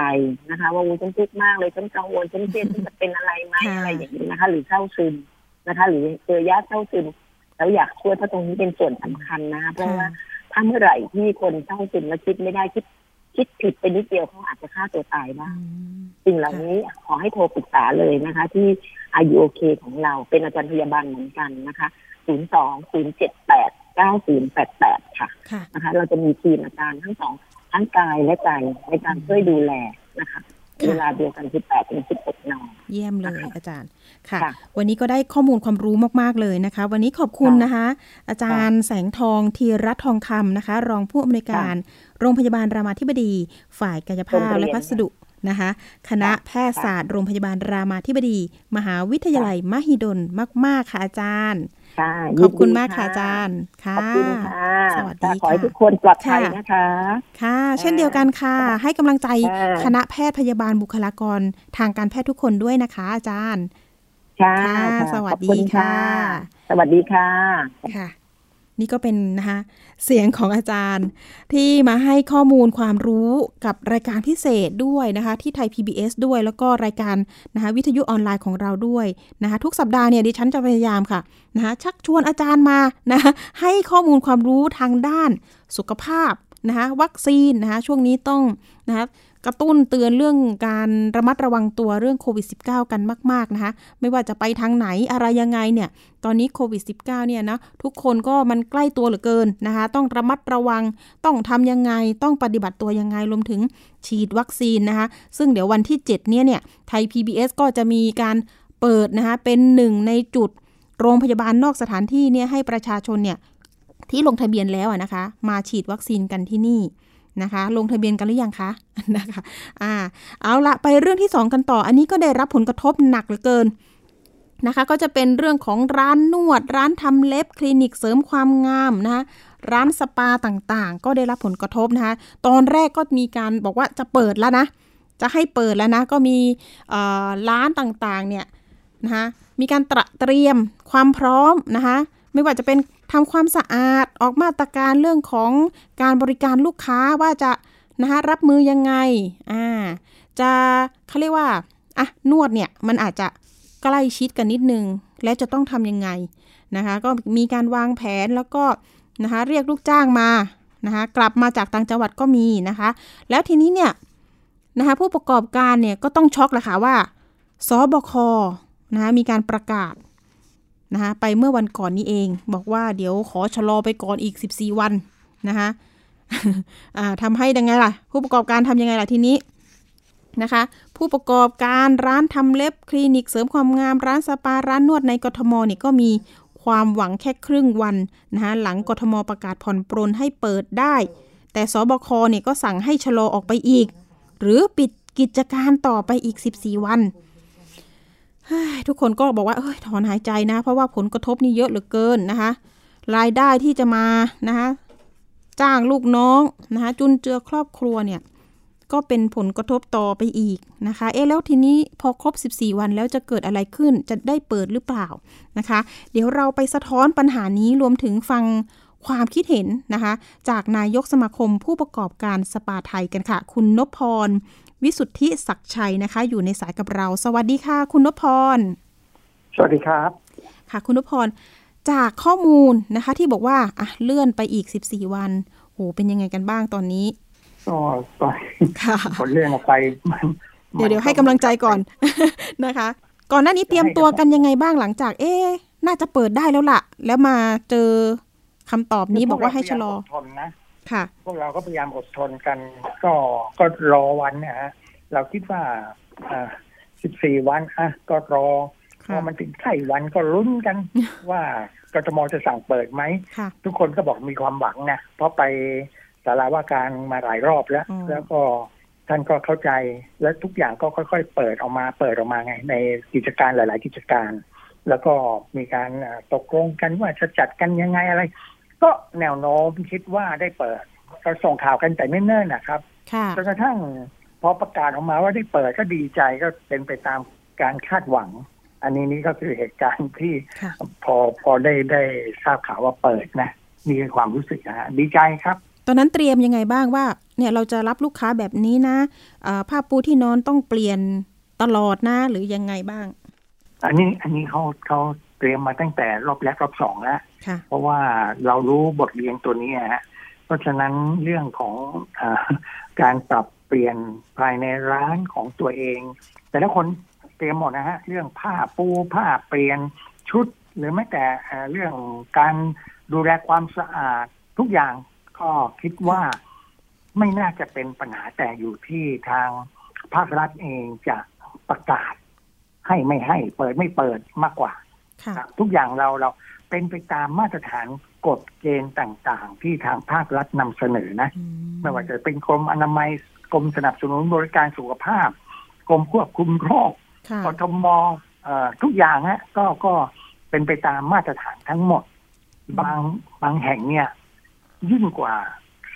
นะคะว่าฉันทุกข์มากเลยฉันกังวลฉันเครียดฉันจะเป็นอะไรไหมอะไรอย่างนี้นะคะหรือเศร้าซึมนะคะหรือเจอญาติเศร้าซึมแล้วอยากช่วยเพราะตรงนี้เป็นส่วนสำคัญนะเพราะว่าถ้าเมื่อไหร่ที่คนเศร้าซึมและคิดไม่ได้คิดผิดไปนิดเดียวเขาอาจจะฆ่าตัวตายบ้างสิ่งเหล่านี้ขอให้โทรปรึกษาเลยนะคะที่IUOK ของเราเป็นอาจารย์พยาบาลเหมือนกันนะคะ02-078-9088ค่ะนะคะเราจะมีทีมอาจารย์ทั้งสองทั้งกายและใจในการช่วยดูแลนะคะเวลาเดียวกัน 18-16 น.เยี่ยมเลยอาจารย์ค่ะวันนี้ก็ได้ข้อมูลความรู้มากๆเลยนะคะวันนี้ขอบคุณนะคะอาจารย์แสงทองธีรทองคำนะคะรองผู้อำนวยการโรงพยาบาลรามาธิบดีฝ่ายกายภาพและพัสดุนะคะคณะแพทยศาสตร์โรงพยาบาลรามาธิบดีมหาวิทยาลัยมหิดลมากๆค่ะอาจารย์ขอบคุณมากค่ะอาจารย์ค่ะสวัสดีค่ะขอให้ทุกคนปลอดภัยนะคะค่ะเช่นเดียวกันค่ะให้กำลังใจคณะแพทย์พยาบาลบุคลากรทางการแพทย์ทุกคนด้วยนะคะอาจารย์ค่ะสวัสดีค่ะสวัสดีค่ะค่ะนี่ก็เป็นนะคะเสียงของอาจารย์ที่มาให้ข้อมูลความรู้กับรายการพิเศษด้วยนะคะที่ไทย PBS ด้วยแล้วก็รายการนะคะวิทยุออนไลน์ของเราด้วยนะคะทุกสัปดาห์เนี่ยดิฉันจะพยายามค่ะนะคะชักชวนอาจารย์มานะคะให้ข้อมูลความรู้ทางด้านสุขภาพนะคะวัคซีนนะคะช่วงนี้ต้องนะคะกระตุ้นเตือนเรื่องการระมัดระวังตัวเรื่องโควิด -19 กันมากๆนะคะไม่ว่าจะไปทางไหนอะไรยังไงเนี่ยตอนนี้โควิด -19 เนี่ยนะทุกคนก็มันใกล้ตัวเหลือเกินนะคะต้องระมัดระวังต้องทำยังไงต้องปฏิบัติตัวยังไงรวมถึงฉีดวัคซีนนะคะซึ่งเดี๋ยววันที่ 7 เนี่ยไทย PBS ก็จะมีการเปิดนะคะเป็นหนึ่งในจุดโรงพยาบาลนอกสถานที่เนี่ยให้ประชาชนเนี่ยที่ลงทะเบียนแล้วนะคะมาฉีดวัคซีนกันที่นี่นะคะลงทะเบียนกันหรือยังคะนะคะเอาละไปเรื่องที่2กันต่ออันนี้ก็ได้รับผลกระทบหนักเหลือเกินนะคะก็จะเป็นเรื่องของร้านนวดร้านทำเล็บคลินิกเสริมความงามนะคะร้านสปาต่างๆก็ได้รับผลกระทบนะคะตอนแรกก็มีการบอกว่าจะเปิดแล้วนะจะให้เปิดแล้วนะก็มีร้านต่างๆเนี่ยนะคะมีการเตรียมความพร้อมนะคะไม่ว่าจะเป็นทำความสะอาดออกมาตรการเรื่องของการบริการลูกค้าว่าจะนะคะรับมือยังไงจะเขาเรียกว่าอ่ะนวดเนี่ยมันอาจจะใกล้ชิดกันนิดนึงและจะต้องทำยังไงนะคะก็มีการวางแผนแล้วก็นะคะเรียกลูกจ้างมานะคะกลับมาจากต่างจังหวัดก็มีนะคะแล้วทีนี้เนี่ยนะคะผู้ประกอบการเนี่ยก็ต้องช็อกละค่ะว่าสบค.นะคะมีการประกาศนะคะไปเมื่อวันก่อนนี้เองบอกว่าเดี๋ยวขอชะลอไปก่อนอีก14วันนะคะทำให้ยังไงล่ะผู้ประกอบการทำยังไงล่ะทีนี้นะคะผู้ประกอบการร้านทำเล็บคลินิกเสริมความงามร้านสปาร้านนวดในกทมเนี่ยก็มีความหวังแค่ครึ่งวันนะคะหลังกทมประกาศผ่อนปรนให้เปิดได้แต่สบคเนี่ยก็สั่งให้ชะลอออกไปอีกหรือปิดกิจการต่อไปอีก14วันทุกคนก็บอกว่าถอนหายใจนะเพราะว่าผลกระทบนี่เยอะเหลือเกินนะคะรายได้ที่จะมานะคะจ้างลูกน้องนะคะจุนเจือครอบครัวเนี่ยก็เป็นผลกระทบต่อไปอีกนะคะแล้วทีนี้พอครบ14วันแล้วจะเกิดอะไรขึ้นจะได้เปิดหรือเปล่านะคะเดี๋ยวเราไปสะท้อนปัญหานี้รวมถึงฟังความคิดเห็นนะคะจากนายกสมาคมผู้ประกอบการสปาไทยกันค่ะคุณนพพรวิสุทธิศักดิ์ชัยนะคะอยู่ในสายกับเราสวัสดีค่ะคุณนพพรสวัสดีครับค่ะคุณนพพรจากข้อมูลนะคะที่บอกว่าเลื่อนไปอีก14วันโอ้เป็นยังไงกันบ้างตอนนี้ก็ผลเลื่อนออกไป เดี๋ยวให้กำลังใจก่อนนะคะก่อนหน้านี้เตรียมตัวกันยังไงบ้างหลังจากน่าจะเปิดได้แล้วล่ะแล้วมาเจอคำตอบนี้บอกว่าให้ชะลอค่ะพวกเราก็พยายามอดทนกันก็รอวันนะฮะเราคิดว่า14 วันอ่ะก็รอพอมันถึงใกล้วันก็ลุ้นกันว่ากทม.จะสั่งเปิดไหมทุกคนก็บอกมีความหวังนะเพราะไปศาลาว่าการมาหลายรอบแล้วก็ท่านก็เข้าใจและทุกอย่างก็ค่อยๆเปิดออกมาไงในกิจการหลายๆกิจการแล้วก็มีการตกลงกันว่าจะจัดกันยังไงอะไรก็แนวโน้มคิดว่าได้เปิดก็ส่งข่าวกันแต่ไม่เนิ่นนะครับจนกระทั่งพอประกาศออกมาว่าได้เปิดก็ดีใจก็เป็นไปตามการคาดหวังอันนี้นี่ก็คือเหตุการณ์ที่พอได้ทราบข่าวว่าเปิดนะมีความรู้สึกนะดีใจครับตอนนั้นเตรียมยังไงบ้างว่าเนี่ยเราจะรับลูกค้าแบบนี้นะผ้าปูที่นอนต้องเปลี่ยนตลอดนะหรือยังไงบ้างอันนี้เขาเตรียมมาตั้งแต่รอบแรกรอบสองแล้วเพราะว่าเรารู้บทเรียนตัวนี้ฮะเพราะฉะนั้นเรื่องของการปรับเปลี่ยนภายในร้านของตัวเองแต่ละคนเตรียมหมดนะฮะเรื่องผ้าปูผ้าเปลี่ยนชุดหรือแม้แต่เรื่องการดูแลความสะอาดทุกอย่างก็คิดว่าไม่น่าจะเป็นปัญหาแต่อยู่ที่ทางภาครัฐเองจะประกาศให้ไม่ให้เปิดไม่เปิดมากกว่าทุกอย่างเราเป็นไปตามมาตรฐานกฎเกณฑ์ต่างๆที่ทางภาครัฐนำเสนอนะไม่ว่าจะเป็นกรมอนามัยกรมสนับสนุนบริการสุขภาพกรมควบคุมโรคกทม.ทุกอย่างฮะก็เป็นไปตามมาตรฐานทั้งหมดบางแห่งเนี่ยยิ่งกว่า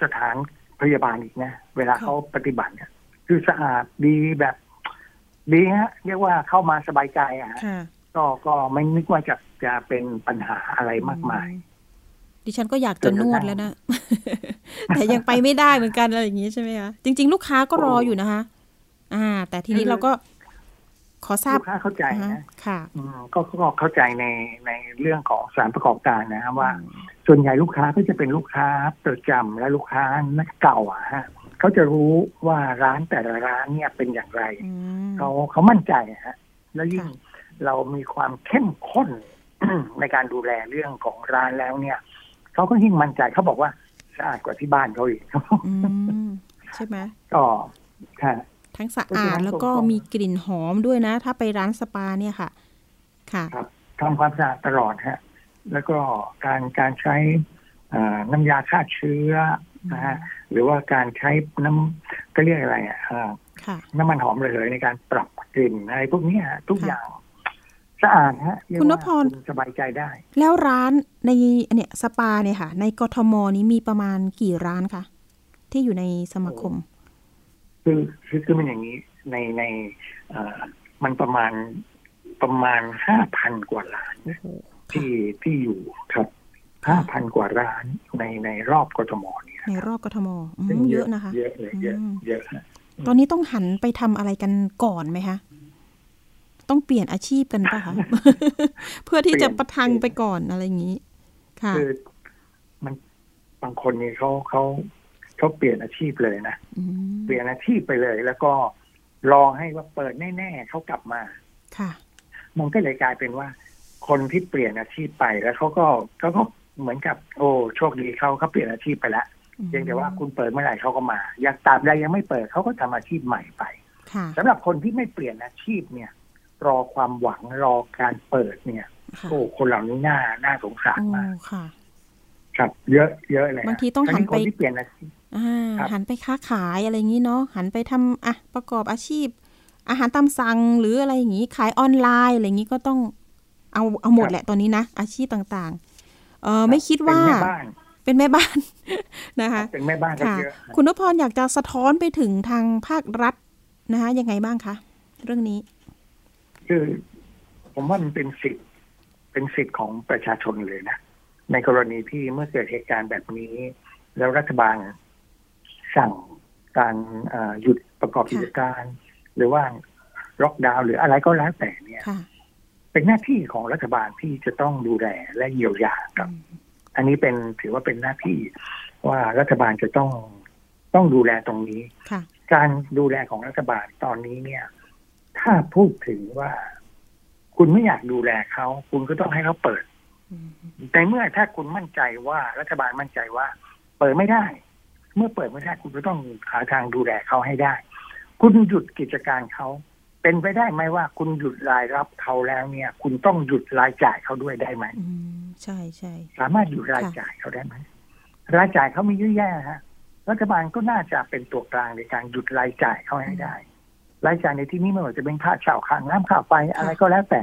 สถานพยาบาลอีกนะเวลาเขาปฏิบัติเนี่ยคือสะอาดดีแบบดีฮะเรียกว่าเข้ามาสบายใจอ่ะก็ไม่นึกว่าจะเป็นปัญหาอะไรมากมายดิฉันก็อยากจะนวดแล้วนะ แต่ยังไปไม่ได้เหมือนกันอะไรอย่างงี้ใช่ไหมคะจริงๆลูกค้าก็รออยู่นะคะแต่ทีนี้เราก็ขอทราบลูกค้าเข้าใจนะค่ะก็เข้าใจในเรื่องของสถานประกอบการนะว่าส่วนใหญ่ลูกค้าก็จะเป็นลูกค้าประจำและลูกค้าเก่าฮะเขาจะรู้ว่าร้านแต่ละร้านเนี่ยเป็นอย่างไรเขามั่นใจฮะแล้วยิ่งเรามีความเข้มข้น ในการดูแลเรื่องของร้านแล้วเนี่ยเขาก็ยิ่งมั่นใจเขาบอกว่าสะอาดกว่าที่บ้านเขาอีกใช่ไหมก็ค่ะทั้งสะอาดแล้วก็มีกลิ่นหอมด้วยนะถ้าไปร้านสปาเนี่ยค่ะค่ะทำความสะอาดตลอดฮะแล้วก็การใช้น้ำยาฆ่าเชื้อนะฮะหรือว่าการใช้ก็เรียกอะไรน้ำมันหอมระเหยในการปรับกลิ่นอะไรพวกนี้ทุกอย่างสะอาดฮะคุณนพพรสบายใจได้แล้วร้านในเนี่ยสปาเนี่ยค่ะในกทม.นี้มีประมาณกี่ร้านคะที่อยู่ในสมาคมคือมันอย่างนี้ในมันประมาณ 5,000 กว่าร้านที่อยู่ครับ 5,000 กว่าร้านในรอบกทม.เนี่ยในรอบกทม.เยอะนะคะเยอะเลยเยอะตอนนี้ต้องหันไปทำอะไรกันก่อนไหมคะต้องเปลี่ยนอาชีพกันป่ะคะ เพื่อที่จะประทังไปก่อนอะไรอย่างนี้ค่ะคือมันบางคนนี่เขาเปลี่ยนอาชีพเลยนะเปลี่ยนอาชีพไปเลยแล้วก็รอให้ว่าเปิดแน่ๆเขากลับมาค่ะมันก็เลยกลายเป็นว่าคนที่เปลี่ยนอาชีพไปแล้วเขาก็เหมือนกับโอ้โชคดีเขาเปลี่ยนอาชีพไปแล้วยังแต่ว่าคุณเปิดเมื่อไหร่เขาก็มาอยากตามได้ยังไม่เปิดเขาก็ทำอาชีพใหม่ไปสำหรับคนที่ไม่เปลี่ยนอาชีพเนี่ยรอความหวังรอการเปิดเนี่ยโอ้คนเหล่านี้น่าสงสารมากครับเยอะเลยบางทีต้องหันไปเปลี่ยนอาชีพหันไปค้าขายอะไรอย่างนี้เนาะหันไปทำประกอบอาชีพอาหารตามสั่งหรืออะไรอย่างนี้ขายออนไลน์อะไรอย่างนี้ก็ต้องเอาหมดแหละตอนนี้นะอาชีพต่างๆไม่คิดว่าเป็นแม่บ้านนะคะเป็นแม่บ้านค่ะคุณนพพรอยากจะสะท้อนไปถึงทางภาครัฐนะคะยังไงบ้างคะเรื่องนี้คือผมว่ามันเป็นสิทธิ์ของประชาชนเลยนะในกรณีที่เมื่อเกิดเหตุการณ์แบบนี้แล้วรัฐบาลสั่งการหยุดประกอบกิจการหรือว่าล็อกดาวน์หรืออะไรก็แล้วแต่เนี่ยเป็นหน้าที่ของรัฐบาลที่จะต้องดูแลและเยียวยาครับอันนี้เป็นถือว่าเป็นหน้าที่ว่ารัฐบาลจะต้องดูแลตรงนี้ การดูแลของรัฐบาลตอนนี้เนี่ยถ้าพูดถึงว่าคุณไม่อยากดูแลเขาคุณก็ต้องให้เขาเปิดแต่เมื่อถ้าคุณมั่นใจว่ารัฐบาลมั่นใจว่าเปิดไม่ได้เมื่อเปิดไม่ได้คุณก็ต้องหาทางดูแลเขาให้ได้คุณหยุดกิจการเขาเป็นไปได้ไหมว่าคุณหยุดรายรับเขาแล้วเนี่ยคุณต้องหยุดรายจ่ายเขาด้วยได้ไหมใช่ใช่สามารถหยุดรายจ่ายเขาได้ไหมรายจ่ายเขามีเยอะแยะฮะรัฐบาลก็น่าจะเป็นตัวกลางในการหยุดรายจ่ายเขาให้ได้รายจ่ายในที่นี้ไม่ว่าจะเป็นค่าเช่าค่าน้ำค่าไฟอะไรก็แล้วแต่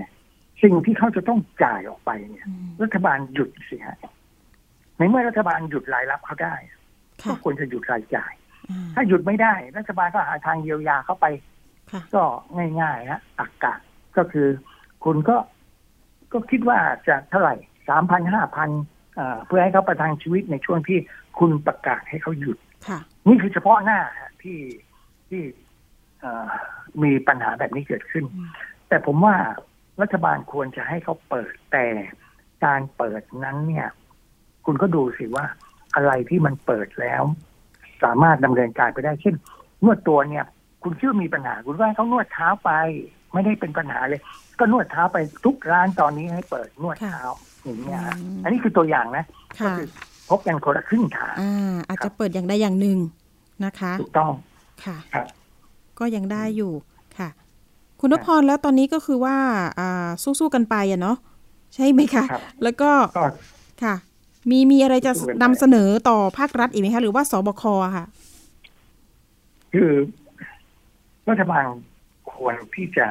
สิ่งที่เขาจะต้องจ่ายออกไปเนี่ยรัฐบาลหยุดสิฮะในเมื่อรัฐบาลหยุดรายรับเขาได้ก็ควรจะหยุดรายจ่ายถ้าหยุดไม่ได้รัฐบาลก็หาทางเยียวยาเข้าไปก็ง่ายๆฮะตักกะก็คือคุณก็คิดว่าจะเท่าไหร่ 3,000-5,000 เพื่อให้เขาประทังชีวิตในช่วงที่คุณประกาศให้เขาหยุดนี่คือเฉพาะหน้าที่มีปัญหาแบบนี้เกิดขึ้นแต่ผมว่ารัฐบาลควรจะให้เขาเปิดแต่การเปิดนั้นเนี่ยคุณก็ดูสิว่าอะไรที่มันเปิดแล้วสามารถดำเนินการไปได้เช่นนวดตัวเนี่ยคุณชื่อมีปัญหาคุณว่าเขานวดเท้าไปไม่ได้เป็นปัญหาเลยก็นวดเท้าไปทุกร้านตอนนี้ให้เปิดนวดเท้าอย่างเงี้ยอันนี้คือตัวอย่างนะก็คือพบกันคนละครึ่งทางอาจจะเปิดอย่างใดอย่างหนึ่งนะคะถูกต้องค่ะก็ยังได้อยู่ค่ะคุณนพพรแล้วตอนนี้ก็คือว่าสู้ๆกันไปอะเนาะใช่ไหมคะแล้วก็ค่ะมีอะไรจะนำเสนอต่อภาครัฐอีกไหมคะหรือว่าสบค.ค่ะคือรัฐบาลควรที่จะ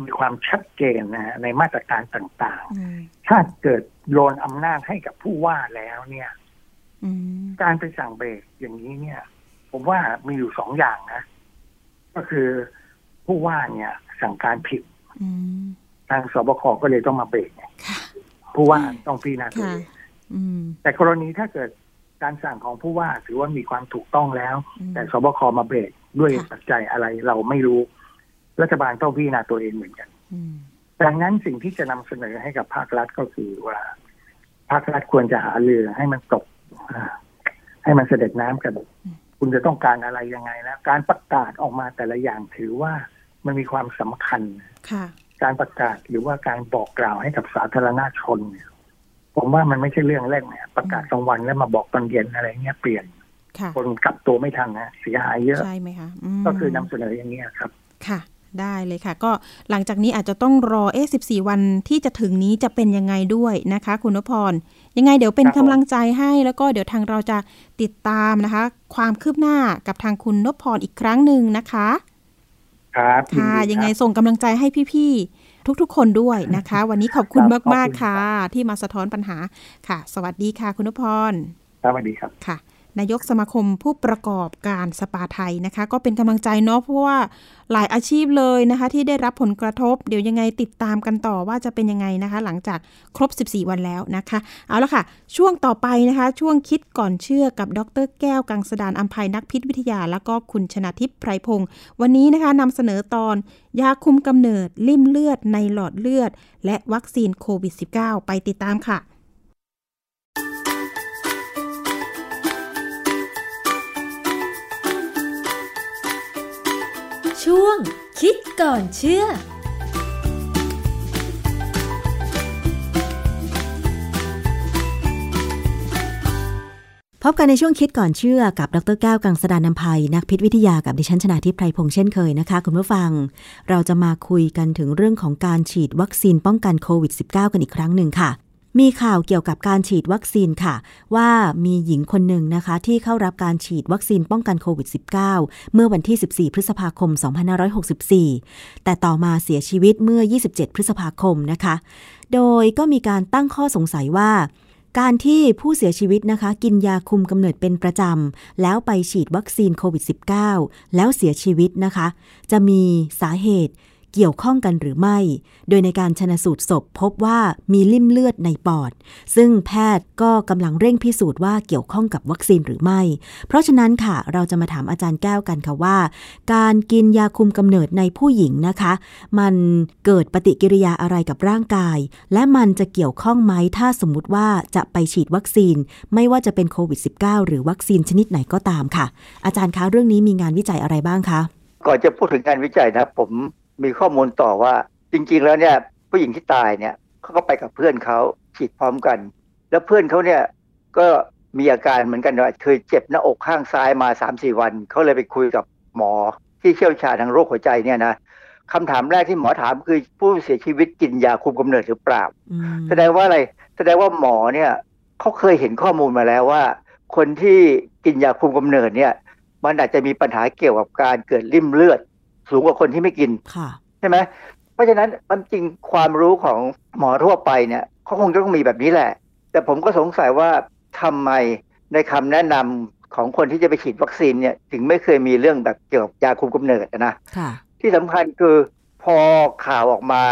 มีความชัดเจนนะในมาตรการต่างๆถ้าเกิดโยนอำนาจให้กับผู้ว่าแล้วเนี่ยการไปสั่งเบรกอย่างนี้เนี่ยผมว่ามีอยู่สองอย่างนะก็คือผู้ว่าเนี่ยสั่งการผิดทางสบค.ก็เลยต้องมาเบรกผู้ว่าต้องพิจารณาตัวเองแต่กรณีถ้าเกิดการสั่งของผู้ว่าถือว่ามีความถูกต้องแล้วแต่สบค.มาเบรกด้วยปัจจัยอะไรเราไม่รู้รัฐบาลต้องพิจารณาตัวเองเหมือนกันดังนั้นสิ่งที่จะนำเสนอให้กับภาครัฐก็คือว่าภาครัฐควรจะหาเรือให้มันตกให้มันเสด็จน้ำกันคุณจะต้องการอะไรยังไงแล้วการประกาศออกมาแต่ละอย่างถือว่ามันมีความสำคัญการประกาศหรือว่าการบอกกล่าวให้กับสาธารณชนผมว่ามันไม่ใช่เรื่องเล่นเนี่ยประกาศกลางวันแล้วมาบอกตอนเย็นอะไรเงี้ยเปลี่ยนคนกลับตัวไม่ทันนะเสียหายเยอะใช่ไหมคะก็คือนำเสนออย่างนี้ครับค่ะได้เลยค่ะก็หลังจากนี้อาจจะต้องรอ14วันที่จะถึงนี้จะเป็นยังไงด้วยนะคะคุณนพพรยังไงเดี๋ยวเป็นกำลังใจให้แล้วก็เดี๋ยวทางเราจะติดตามนะคะความคืบหน้ากับทางคุณนพพรอีกครั้งหนึ่งนะคะครับค่ะยังไงส่งกำลังใจให้พี่ทุกๆคนด้วยนะคะวันนี้ขอบคุณมากๆค่ะที่มาสะท้อนปัญหาค่ะสวัสดีค่ะคุณนพพรสวัสดีครับค่ะนายกสมาคมผู้ประกอบการสปาไทยนะคะก็เป็นกำลังใจเนาะเพราะว่าหลายอาชีพเลยนะคะที่ได้รับผลกระทบเดี๋ยวยังไงติดตามกันต่อว่าจะเป็นยังไงนะคะหลังจากครบ14วันแล้วนะคะเอาละค่ะช่วงต่อไปนะคะช่วงคิดก่อนเชื่อกับดร.แก้วกังสดาลอำไพนักพิษวิทยาแล้วก็คุณชนาทิพย์ไพรพงศ์วันนี้นะคะนำเสนอตอนยาคุมกำเนิดลิ่มเลือดในหลอดเลือดและวัคซีนโควิด -19 ไปติดตามค่ะช่วงคิดก่อนเชื่อพบกันในช่วงคิดก่อนเชื่อกับดร.แก้วกังสดาลอำไพนักพิษวิทยากับดิฉันชนาทิพย์ไพรพงษ์เช่นเคยนะคะคุณผู้ฟังเราจะมาคุยกันถึงเรื่องของการฉีดวัคซีนป้องกันโควิด -19 กันอีกครั้งหนึ่งค่ะมีข่าวเกี่ยวกับการฉีดวัคซีนค่ะว่ามีหญิงคนหนึ่งนะคะที่เข้ารับการฉีดวัคซีนป้องกันโควิด -19 เมื่อวันที่14พฤษภาคม2564แต่ต่อมาเสียชีวิตเมื่อ27พฤษภาคมนะคะโดยก็มีการตั้งข้อสงสัยว่าการที่ผู้เสียชีวิตนะคะกินยาคุมกำเนิดเป็นประจำแล้วไปฉีดวัคซีนโควิด -19 แล้วเสียชีวิตนะคะจะมีสาเหตุ เกี่ยวข้องกันหรือไม่โดยในการชันสูตรศพพบว่ามีลิ่มเลือดในปอดซึ่งแพทย์ก็กำลังเร่งพิสูจน์ว่าเกี่ยวข้องกับวัคซีนหรือไม่เพราะฉะนั้นค่ะเราจะมาถามอาจารย์แก้วกันค่ะว่าการกินยาคุมกำเนิดในผู้หญิงนะคะมันเกิดปฏิกิริยาอะไรกับร่างกายและมันจะเกี่ยวข้องไหมถ้าสมมุติว่าจะไปฉีดวัคซีนไม่ว่าจะเป็นโควิด -19 หรือวัคซีนชนิดไหนก็ตามค่ะอาจารย์คะเรื่องนี้มีงานวิจัยอะไรบ้างคะก่อนจะพูดถึงงานวิจัยนะผมมีข้อมูลต่อว่าจริงๆแล้วเนี่ยผู้หญิงที่ตายเนี่ยเขาก็ไปกับเพื่อนเขาฉีดพร้อมกันแล้วเพื่อนเขาเนี่ยก็มีอาการเหมือนกันว่าเคยเจ็บหน้าอกข้างซ้ายมา 3-4 วันเขาเลยไปคุยกับหมอที่เชี่ยวชาญทางโรคหัวใจเนี่ยนะคำถามแรกที่หมอถามคือผู้เสียชีวิตกินยาคุมกำเนิดหรือเปล่าแสดงว่าอะไรแสดงว่าหมอเนี่ยเขาเคยเห็นข้อมูลมาแล้วว่าคนที่กินยาคุมกำเนิดเนี่ยมันอาจจะมีปัญหาเกี่ยวกับการเกิดลิ่มเลือดสูงกว่าคนที่ไม่กินใช่ไหมเพราะฉะนั้นมันจริงความรู้ของหมอทั่วไปเนี่ยเขาคงจะต้องมีแบบนี้แหละแต่ผมก็สงสัยว่าทำไมในคำแนะนำของคนที่จะไปฉีดวัคซีนเนี่ยถึงไม่เคยมีเรื่องแบบเกี่ยวกับยาคุมกำเนิดนะที่สำคัญคือพอข่าวออกมา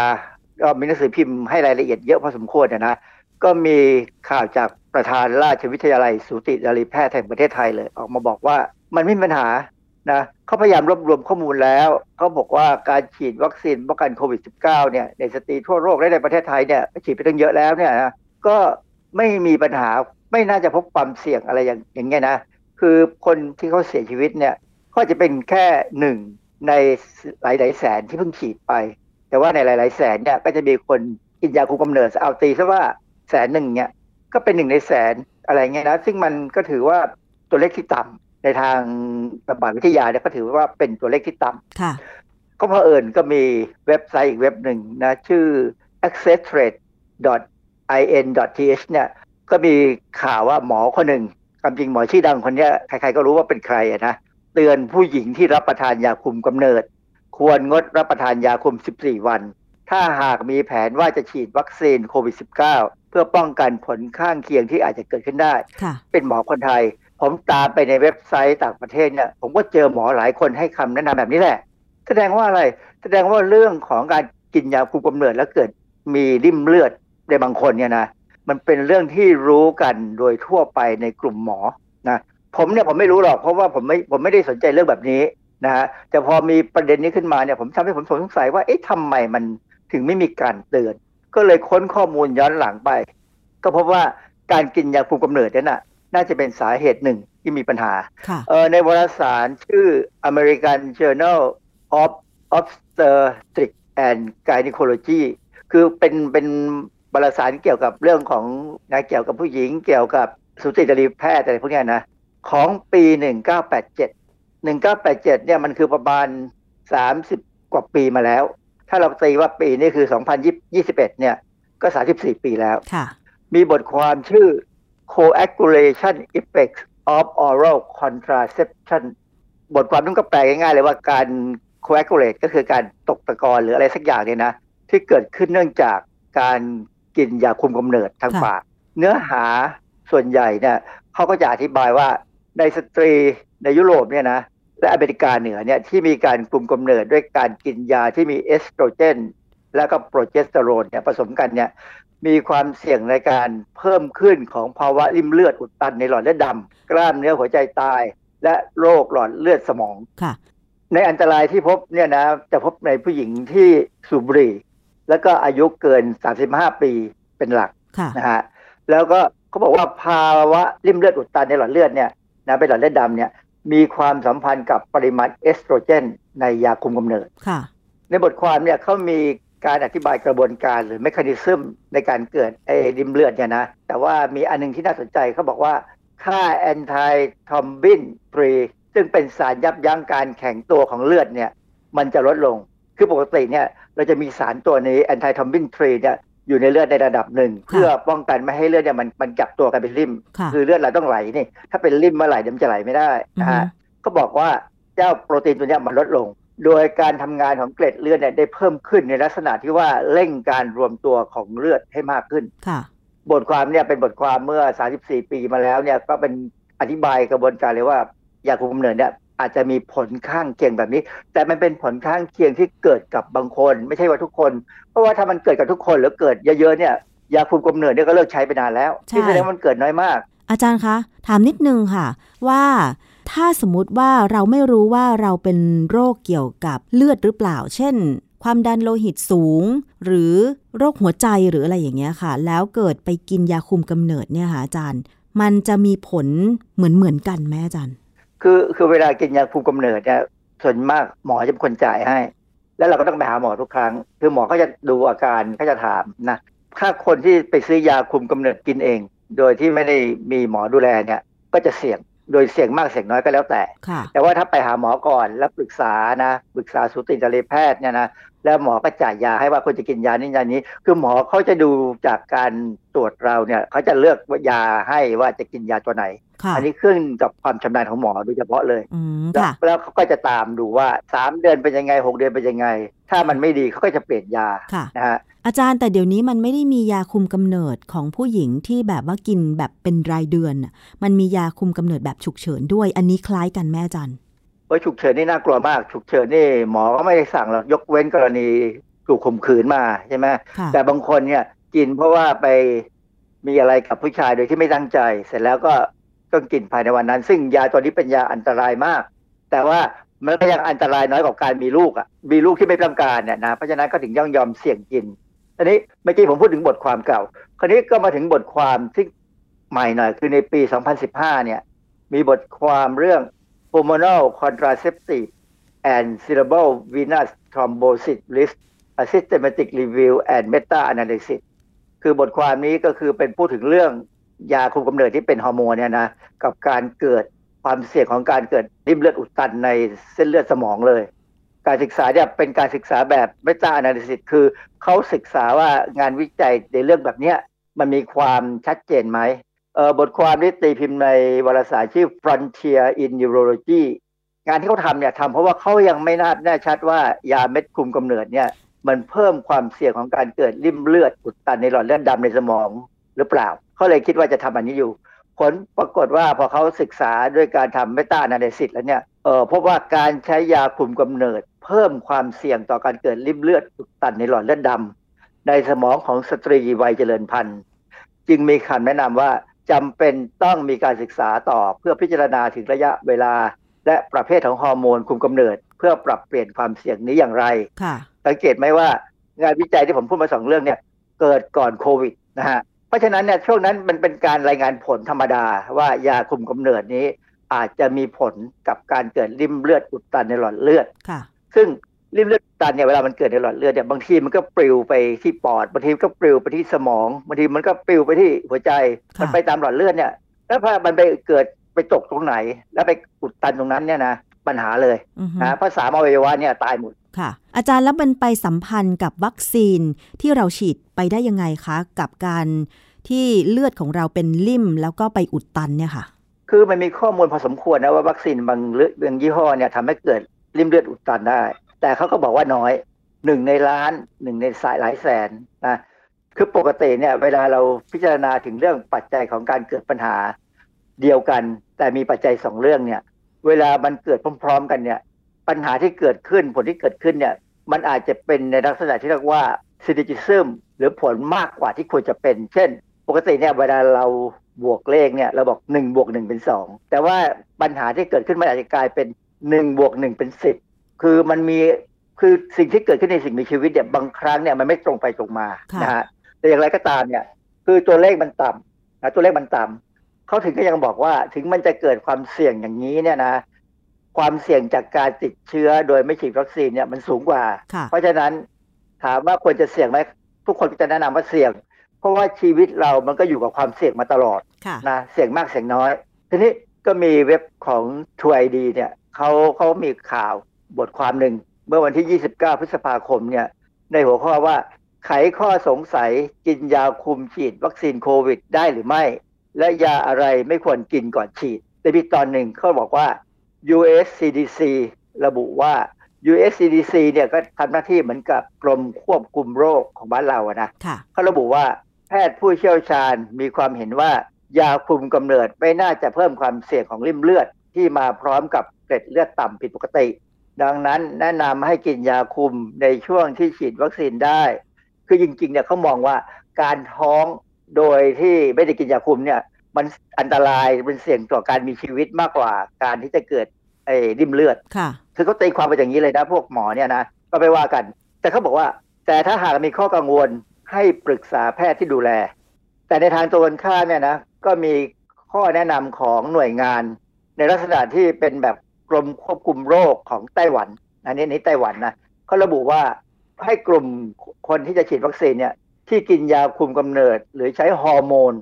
ก็มีหนังสือพิมพ์ให้รายละเอียดเยอะพอสมควรนะก็มีข่าวจากประธานราชวิทยาลัยสูตินรีแพทย์แห่งประเทศไทยเลยออกมาบอกว่ามันไม่มีปัญหานะเขาพยายามรวบรวมข้อมูลแล้วเขาบอกว่าการฉีดวัคซีนป้องกันโควิด -19 เนี่ยในสตรีทั่วโลกและในประเทศไทยเนี่ยฉีดไปตั้งเยอะแล้วเนี่ยนะก็ไม่มีปัญหาไม่น่าจะพบความเสี่ยงอะไรอย่างเงี้ยนะคือคนที่เขาเสียชีวิตเนี่ยก็จะเป็นแค่หนึ่งในหลายๆแสนที่เพิ่งฉีดไปแต่ว่าในหลายๆแสนเนี่ยก็จะมีคนกินยาคุมกำเนิดเอาตีซะว่าแสนหนึ่งเนี่ยก็เป็นหนึ่งในแสนอะไรเงี้ยนะซึ่งมันก็ถือว่าตัวเลขที่ต่ำในทางระบาดวิทยาเนี่ยก็ถือว่าเป็นตัวเลขที่ต่ำก็เผอิญก็มีเว็บไซต์อีกเว็บหนึ่งนะชื่อ accessrate.in.th เนี่ยก็มีข่าวว่าหมอคนหนึ่งความจริงหมอชื่อดังคนนี้ใครๆก็รู้ว่าเป็นใครนะเตือนผู้หญิงที่รับประทานยาคุมกำเนิดควรงดรับประทานยาคุม14 วันถ้าหากมีแผนว่าจะฉีดวัคซีนโควิด -19 เพื่อป้องกันผลข้างเคียงที่อาจจะเกิดขึ้นได้เป็นหมอคนไทยผมตามไปในเว็บไซต์ต่างประเทศเนี่ยผมก็เจอหมอหลายคนให้คำแนะนำแบบนี้แหละแสดงว่าอะไรแสดงว่าเรื่องของการกินยาคุมกำเนิดแล้วเกิดมีลิ่มเลือดในบางคนเนี่ยนะมันเป็นเรื่องที่รู้กันโดยทั่วไปในกลุ่มหมอนะผมไม่รู้หรอกเพราะว่าผมไม่ได้สนใจเรื่องแบบนี้นะฮะแต่พอมีประเด็นนี้ขึ้นมาเนี่ยผมทำให้ผมสงสัยว่าเอ๊ะทำไมมันถึงไม่มีการเตือนก็เลยค้นข้อมูลย้อนหลังไปก็พบว่าการกินยาคุมกำเนิดนั่นน่ะน่าจะเป็นสาเหตุหนึ่งที่มีปัญหาในวารสารชื่อ American Journal of Obstetrics and Gynecology คือเป็นวารสารเกี่ยวกับเรื่องของนะเกี่ยวกับผู้หญิงเกี่ยวกับสูตินรีแพทย์อะไรพวกนี้นะของปี 1987เนี่ยมันคือประมาณ30กว่าปีมาแล้วถ้าเราตีว่าปีนี้คือ2021เนี่ยก็34ปีแล้วมีบทความชื่อcoagulation effects of oral contraception บทความนั้นก็แปลง่ายๆเลยว่าการ coagulate ก็คือการตกตะกอนหรืออะไรสักอย่างเนี่ยนะที่เกิดขึ้นเนื่องจากการกินยาคุมกำเนิดทางปากเนื้อหาส่วนใหญ่เนี่ยเขาก็จะอธิบายว่าในสตรีในยุโรปเนี่ยนะและอเมริกาเหนือเนี่ยที่มีการคุมกำเนิดด้วยการกินยาที่มีเอสโตรเจนแล้วก็โปรเจสเตอโรนเนี่ยผสมกันเนี่ยมีความเสี่ยงในการเพิ่มขึ้นของภาวะลิ่มเลือดอุดตันในหลอดเลือดดำกล้ามเนื้อหัวใจตายและโรคหลอดเลือดสมองในอันตรายที่พบเนี่ยนะจะพบในผู้หญิงที่สูบบุหรี่แล้วก็อายุเกิน35ปีเป็นหลักนะฮะแล้วก็เขาบอกว่าภาวะลิ่มเลือดอุดตันในหลอดเลือดเนี่ยนะเป็นหลอดเลือดดำเนี่ยมีความสัมพันธ์กับปริมาณเอสโตรเจนในยาคุมกำเนิดในบทความเนี่ยเขามีการอธิบายกระบวนการหรือเมคานิซึมในการเกิดไอ้ลิ่มเลือดเนี่ยนะแต่ว่ามีอันนึงที่น่าสนใจเขาบอกว่าค่าแอนไททรอมบิน3ซึ่งเป็นสารยับยั้งการแข็งตัวของเลือดเนี่ยมันจะลดลงคือปกติเนี่ยเราจะมีสารตัวนี้แอนไททรอมบิน3เนี่ยอยู่ในเลือดในระดับหนึ่งเพื่อป้องกันไม่ให้เลือดเนี่ยมันจับตัวกันเป็นลิ่มคือเลือดเราต้องไหลนี่ถ้าเป็นลิ่มมาไหลเดี๋ยวมันจะไหลไม่ได้นะฮะก็บอกว่าเจ้าโปรตีนตัวนี้มันลดลงโดยการทำงานของเกล็ดเลือดเนี่ยได้เพิ่มขึ้นในลักษณะที่ว่าเร่งการรวมตัวของเลือดให้มากขึ้นบทความเนี่ยเป็นบทความเมื่อ34ปีมาแล้วเนี่ยก็เป็นอธิบายกระบวนการเลยว่ายาคุมกำเนิดเนี่ย อาจจะมีผลข้างเคียงแบบนี้แต่มันเป็นผลข้างเคียงที่เกิดกับบางคนไม่ใช่ว่าทุกคนเพราะว่าถ้ามันเกิดกับทุกคนหรือเกิดเยอะๆเนี่ยยาคุมกำเนิดเนี่ยก็เลิกใช้ไปนานแล้วที่แสดงว่ามันเกิดน้อยมากอาจารย์คะถามนิดนึงค่ะว่าถ้าสมมติว่าเราไม่รู้ว่าเราเป็นโรคเกี่ยวกับเลือดหรือเปล่าเช่นความดันโลหิตสูงหรือโรคหัวใจหรืออะไรอย่างเงี้ยค่ะแล้วเกิดไปกินยาคุมกำเนิดเนี่ยค่ะอาจารย์มันจะมีผลเหมือนกันไหมอาจารย์คือเวลากินยาคุมกำเนิดเนี่ยส่วนมากหมอจะเป็นคนจ่ายให้แล้วเราก็ต้องไปหาหมอทุกครั้งคือหมอก็จะดูอาการก็จะถามนะถ้าคนที่ไปซื้อยาคุมกำเนิดกินเองโดยที่ไม่ได้มีหมอดูแลเนี่ยก็จะเสี่ยงโดยเสี่ยงมากเสี่ยงน้อยก็แล้วแต่แต่ว่าถ้าไปหาหมอก่อนแล้วปรึกษาสูตินรีแพทย์เนี่ยนะแล้วหมอก็จ่ายยาให้ว่าควรจะกินยานี้ยานี้คือหมอเขาจะดูจากการตรวจเราเนี่ยเขาจะเลือกยาให้ว่าจะกินยาตัวไหนอันนี้ขึ้นกับความชำนาญของหมอโดยเฉพาะเลยแล้วเขาก็จะตามดูว่า3เดือนเป็นยังไง6เดือนเป็นยังไงถ้ามันไม่ดีเขาก็จะเปลี่ยนยานะฮะอาจารย์แต่เดี๋ยวนี้มันไม่ได้มียาคุมกำเนิดของผู้หญิงที่แบบว่ากินแบบเป็นรายเดือนมันมียาคุมกำเนิดแบบฉุกเฉินด้วยอันนี้คล้ายกันแม่อาจารย์ไอ้ฉุกเฉินนี่น่ากลัวมากฉุกเฉินนี่หมอก็ไม่ได้สั่งหรอกยกเว้นกรณีถูกข่มขืนมาใช่ไหมแต่บางคนเนี่ยกินเพราะว่าไปมีอะไรกับผู้ชายโดยที่ไม่ตั้งใจเสร็จแล้วก็ต้องกินภายในวันนั้นซึ่งยาตัวนี้เป็นยาอันตรายมากแต่ว่ามันก็ยังอันตรายน้อยกว่าการมีลูกอ่ะมีลูกที่ไม่ต้องการเนี่ยนะเพราะฉะนั้นก็ถึงย่อมยอมเสี่ยงกินอันนี้เมื่อกี้ผมพูดถึงบทความเก่าคราวนี้ก็มาถึงบทความที่ใหม่หน่อยคือในปี2015เนี่ยมีบทความเรื่องHormonal Contraceptive and Cerebral Venous Thrombosis Risk A Systematic Review and Meta-Analysis คือบทความนี้ก็คือเป็นพูดถึงเรื่องยาคุมกำเนิดที่เป็นฮอร์โมนเนี่ยนะกับการเกิดความเสี่ยงของการเกิดริ่มเลือดอุดตันในเส้นเลือดสมองเลยการศึกษาเนี่ยเป็นการศึกษาแบบ Meta-Analysis คือเขาศึกษาว่างานวิจัยในเรื่องแบบนี้มันมีความชัดเจนไหมบทความนี้ตีพิมพ์ในวารสารชื่อ Frontier in Neurology งานที่เขาทำเนี่ยทำเพราะว่าเขายังไม่แน่ชัดว่ายาเม็ดคุมกำเนิดเนี่ยมันเพิ่มความเสี่ยงของการเกิดริ่มเลือดอุดตันในหลอดเลือดดำในสมองหรือเปล่าเขาเลยคิดว่าจะทำอันนี้อยู่ผลปรากฏว่าพอเขาศึกษาด้วยการทำ Meta Analysis แล้วเนี่ยพบว่าการใช้ยาคุมกำเนิดเพิ่มความเสี่ยงต่อการเกิดริ่มเลือดอุดตันในหลอดเลือดดำในสมองของสตรีวัยเจริญพันธุ์จึงมีคำแนะนำว่าจำเป็นต้องมีการศึกษาต่อเพื่อพิจารณาถึงระยะเวลาและประเภทของฮอร์โมนคุมกำเนิดเพื่อปรับเปลี่ยนความเสี่ยงนี้อย่างไรสังเกตไหมว่างานวิจัยที่ผมพูดมา2เรื่องเนี่ยเกิดก่อนโควิดนะฮะเพราะฉะนั้นเนี่ยช่วงนั้นมันเป็นการรายงานผลธรรมดาว่ายาคุมกำเนิดนี้อาจจะมีผลกับการเกิดริ่มเลือดอุดตันในหลอดเลือดซึ่งริ่มเลือดอุดตันเนี่ยเวลามันเกิดในหลอดเลือดเนี่ยบางทีมันก็ปลิวไปที่ปอดบางทีก็ปลิวไปที่สมองบางทีมันก็ปลิวไปที่หัวใจมันไปตามหลอดเลือดเนี่ยแล้วพอมันไปเกิดไปตกตรงไหนแล้วไปอุดตันตรงนั้นเนี่ยนะปัญหาเลยนะเพราะ3อวัยวะเนี่ยตายหมดค่ะอาจารย์แล้วมันไปสัมพันธ์กับวัคซีนที่เราฉีดไปได้ยังไงคะกับการที่เลือดของเราเป็นลิ่มแล้วก็ไปอุดตันเนี่ยค่ะคือมันมีข้อมูลพอสมควรนะว่าวัคซีนบางยี่ห้อเนี่ยทำให้เกิดริ่มเลือดอุดตันได้แต่เขาก็บอกว่าน้อย1ในล้าน1ในหลายแสนนะคือปกติเนี่ยเวลาเราพิจารณาถึงเรื่องปัจจัยของการเกิดปัญหาเดียวกันแต่มีปัจจัย2เรื่องเนี่ยเวลามันเกิดพร้อมๆกันเนี่ยปัญหาที่เกิดขึ้นผลที่เกิดขึ้นเนี่ยมันอาจจะเป็นในลักษณะที่เรียกว่า synergism หรือผลมากกว่าที่ควรจะเป็นเช่นปกติเนี่ยเวลาเราบวกเลขเนี่ยเราบอก1บวก1เป็น2แต่ว่าปัญหาที่เกิดขึ้นมันอาจจะกลายเป็น1บวก1เป็น10คือมันมีคือสิ่งที่เกิดขึ้นในสิ่งมีชีวิตเนี่ยบางครั้งเนี่ยมันไม่ตรงไปตรงมานะฮะแต่อย่างไรก็ตามเนี่ยคือตัวเลขมันต่ำนะตัวเลขมันต่ำเขาถึงก็ยังบอกว่าถึงมันจะเกิดความเสี่ยงอย่างนี้เนี่ยนะความเสี่ยงจากการติดเชื้อโดยไม่ฉีดวัคซีนเนี่ยมันสูงกว่าเพราะฉะนั้นถามว่าควรจะเสี่ยงไหมทุกคนก็จะแนะนำว่าเสี่ยงเพราะว่าชีวิตเรามันก็อยู่กับความเสี่ยงมาตลอดนะเสี่ยงมากเสี่ยงน้อยทีนี้ก็มีเว็บของ TrueID เนี่ยเขามีข่าวบทความหนึ่งเมื่อวันที่ 29 พฤษภาคมเนี่ยในหัวข้อว่าไขข้อสงสัยกินยาคุมฉีดวัคซีนโควิดได้หรือไม่และยาอะไรไม่ควรกินก่อนฉีดในอีกตอนหนึ่งเขาบอกว่า US CDC ระบุว่า US CDC เนี่ยก็ทำหน้าที่เหมือนกับกรมควบคุมโรคของบ้านเราอะนะเขาระบุว่าแพทย์ผู้เชี่ยวชาญมีความเห็นว่ายาคุมกำเนิดไม่น่าจะเพิ่มความเสี่ยงของริ่มเลือดที่มาพร้อมกับ เกล็ดเลือดต่ำผิดปกติดังนั้นแนะนำให้กินยาคุมในช่วงที่ฉีดวัคซีนได้คือจริงๆเนี่ยเขามองว่าการท้องโดยที่ไม่ได้กินยาคุมเนี่ยมันอันตรายเป็นเสี่ยงต่อการมีชีวิตมากกว่าการที่จะเกิดริ่มเลือดคือเขาตีความไปอย่างนี้เลยนะพวกหมอเนี่ยนะก็ไม่ว่ากันแต่เขาบอกว่าแต่ถ้าหากมีข้อกังวลให้ปรึกษาแพทย์ที่ดูแลแต่ในทางตรงกันข้ามเนี่ยนะก็มีข้อแนะนำของหน่วยงานในลักษณะที่เป็นแบบกรมควบคุมโรคของไต้หวันอันนี้ไต้หวันนะเขาระบุว่าให้กลุ่มคนที่จะฉีดวัคซีนเนี่ยที่กินยาคุมกำเนิดหรือใช้ฮอร์โมน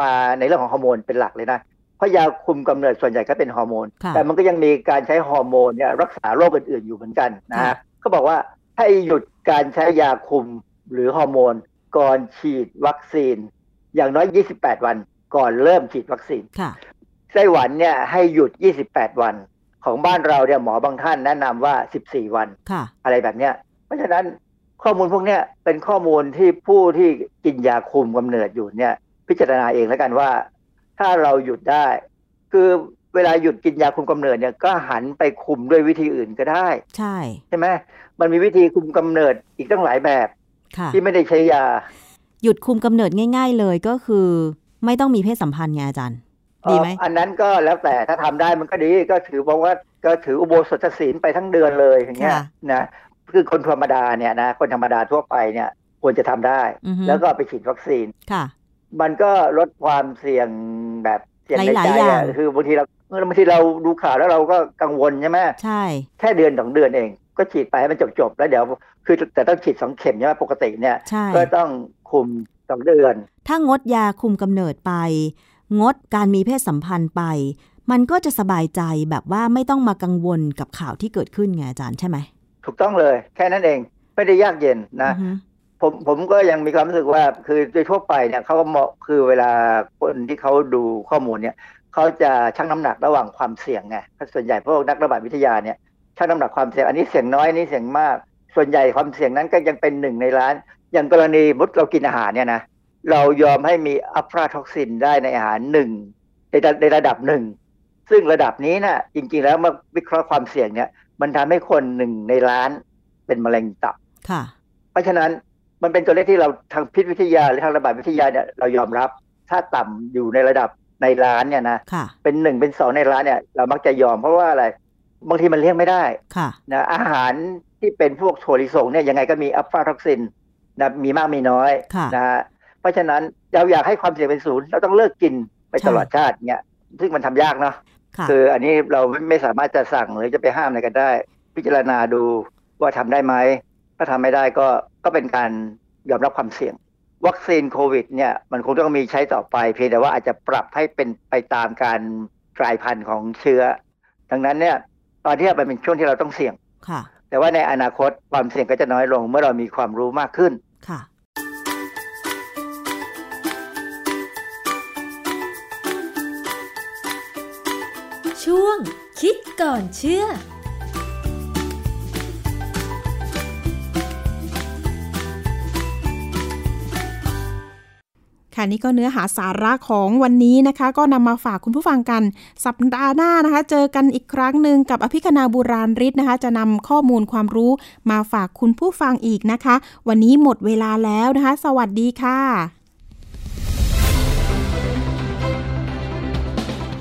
มาในเรื่องของฮอร์โมนเป็นหลักเลยนะเพราะยาคุมกำเนิดส่วนใหญ่ก็เป็นฮอร์โมนแต่มันก็ยังมีการใช้ฮอร์โมนเนี่ยรักษาโรคอื่นๆอยู่เหมือนกันนะฮะเขาบอกว่าให้หยุดการใช้ยาคุมหรือฮอร์โมนก่อนฉีดวัคซีนอย่างน้อย28วันก่อนเริ่มฉีดวัคซีนไต้หวันเนี่ยให้หยุด28วันของบ้านเราเนี่ยหมอบางท่านแนะนำว่า14วันอะไรแบบเนี้ยเพราะฉะนั้นข้อมูลพวกนี้เป็นข้อมูลที่ผู้ที่กินยาคุมกำเนิดอยู่เนี่ยพิจารณาเองแล้วกันว่าถ้าเราหยุดได้คือเวลาหยุดกินยาคุมกำเนิดเนี่ยก็หันไปคุมด้วยวิธีอื่นก็ได้ใช่ไหมมันมีวิธีคุมกำเนิดอีกตั้งหลายแบบที่ไม่ได้ใช้ยาหยุดคุมกำเนิดง่ายๆเลยก็คือไม่ต้องมีเพศสัมพันธ์ไงอาจารย์ดีไหมอันนั้นก็แล้วแต่ถ้าทำได้มันก็ดีก็ถือบอกว่าก็ถืออุโบสถศีลไปทั้งเดือนเลยอย่างเงี้ยนะคือคนธรรมดาเนี่ยนะคนธรรมดาทั่วไปเนี่ยควรจะทำได้แล้วก็ไปฉีดวัคซีนมันก็ลดความเสี่ยงแบบเสี่ยงในใจคือบางทีเราดูข่าวแล้วเราก็กังวลใช่ไหมใช่แค่เดือนสองเดือนเองก็ฉีดไปให้มันจบแล้วเดี๋ยวคือแต่ต้องฉีด2เข็มใช่ไหมปกติเนี่ยก็ต้องคุม2เดือนถ้างดยาคุมกำเนิดไปงดการมีเพศสัมพันธ์ไปมันก็จะสบายใจแบบว่าไม่ต้องมากังวลกับข่าวที่เกิดขึ้นไงอาจารย์ใช่ไหมถูกต้องเลยแค่นั้นเองไม่ได้ยากเย็นนะผมก็ยังมีความรู้สึกว่าคือโดยทั่วไปเนี่ยเขาก็เหมาะคือเวลาคนที่เขาดูข้อมูลเนี่ยเขาจะชั่งน้ำหนักระหว่างความเสี่ยงไงส่วนใหญ่พวกนักระบาดวิทยาเนี่ยชั่งน้ำหนักความเสี่ยงอันนี้เสี่ยงน้อยอันนี้เสี่ยงมากส่วนใหญ่ความเสี่ยงนั้นก็ยังเป็นหนึ่งในล้านอย่างกรณีมุดเรากินอาหารเนี่ยนะเรายอมให้มีอัฟลาท็อกซินได้ในอาหารหนึ่งในระดับหนึ่งซึ่งระดับนี้นะจริงๆแล้วเมื่อวิเคราะห์ความเสี่ยงเนี่ยมันทำให้คนหนึ่งในล้านเป็นมะเร็งตับเพราะฉะนั้นมันเป็นตัวเลขที่เราทางพิษวิทยาหรือทางระบาดวิทยาเนี่ยเรายอมรับถ้าต่ำอยู่ในระดับในล้านเนี่ยนะเป็น1เป็น2ในล้านเนี่ยเรามักจะยอมเพราะว่าอะไรบางทีมันเลี่ยงไม่ได้นะอาหารที่เป็นพวกถั่วลิสงเนี่ยยังไงก็มีอัลฟาท็อกซินนะมีมากมีน้อยนะฮะเพราะฉะนั้นเราอยากให้ความเสี่ยงเป็นศูนย์เราต้องเลิกกินไปตลอดชาติเงี้ยซึ่งมันทำยากเนาะคืออันนี้เราไม่สามารถจะสั่งหรือจะไปห้ามอะไรกันได้พิจารณาดูว่าทำได้ไหมถ้าทำไม่ได้ก็เป็นการยอมรับความเสี่ยงวัคซีนโควิดเนี่ยมันคงต้องมีใช้ต่อไปเพียงแต่ว่าอาจจะปรับให้เป็นไปตามการกลายพันธุ์ของเชื้อดังนั้นเนี่ยตอนที่มันเป็นช่วงที่เราต้องเสี่ยงแต่ว่าในอนาคตความเสี่ยงก็จะน้อยลงเมื่อเรามีความรู้มากขึ้นช่วงคิดก่อนเชื่อค่ะนี่ก็เนื้อหาสาระของวันนี้นะคะก็นำมาฝากคุณผู้ฟังกันสัปดาห์หน้านะคะเจอกันอีกครั้งหนึ่งกับอภิคณาบุราณฤทธิ์นะคะจะนำข้อมูลความรู้มาฝากคุณผู้ฟังอีกนะคะวันนี้หมดเวลาแล้วนะคะสวัสดีค่ะ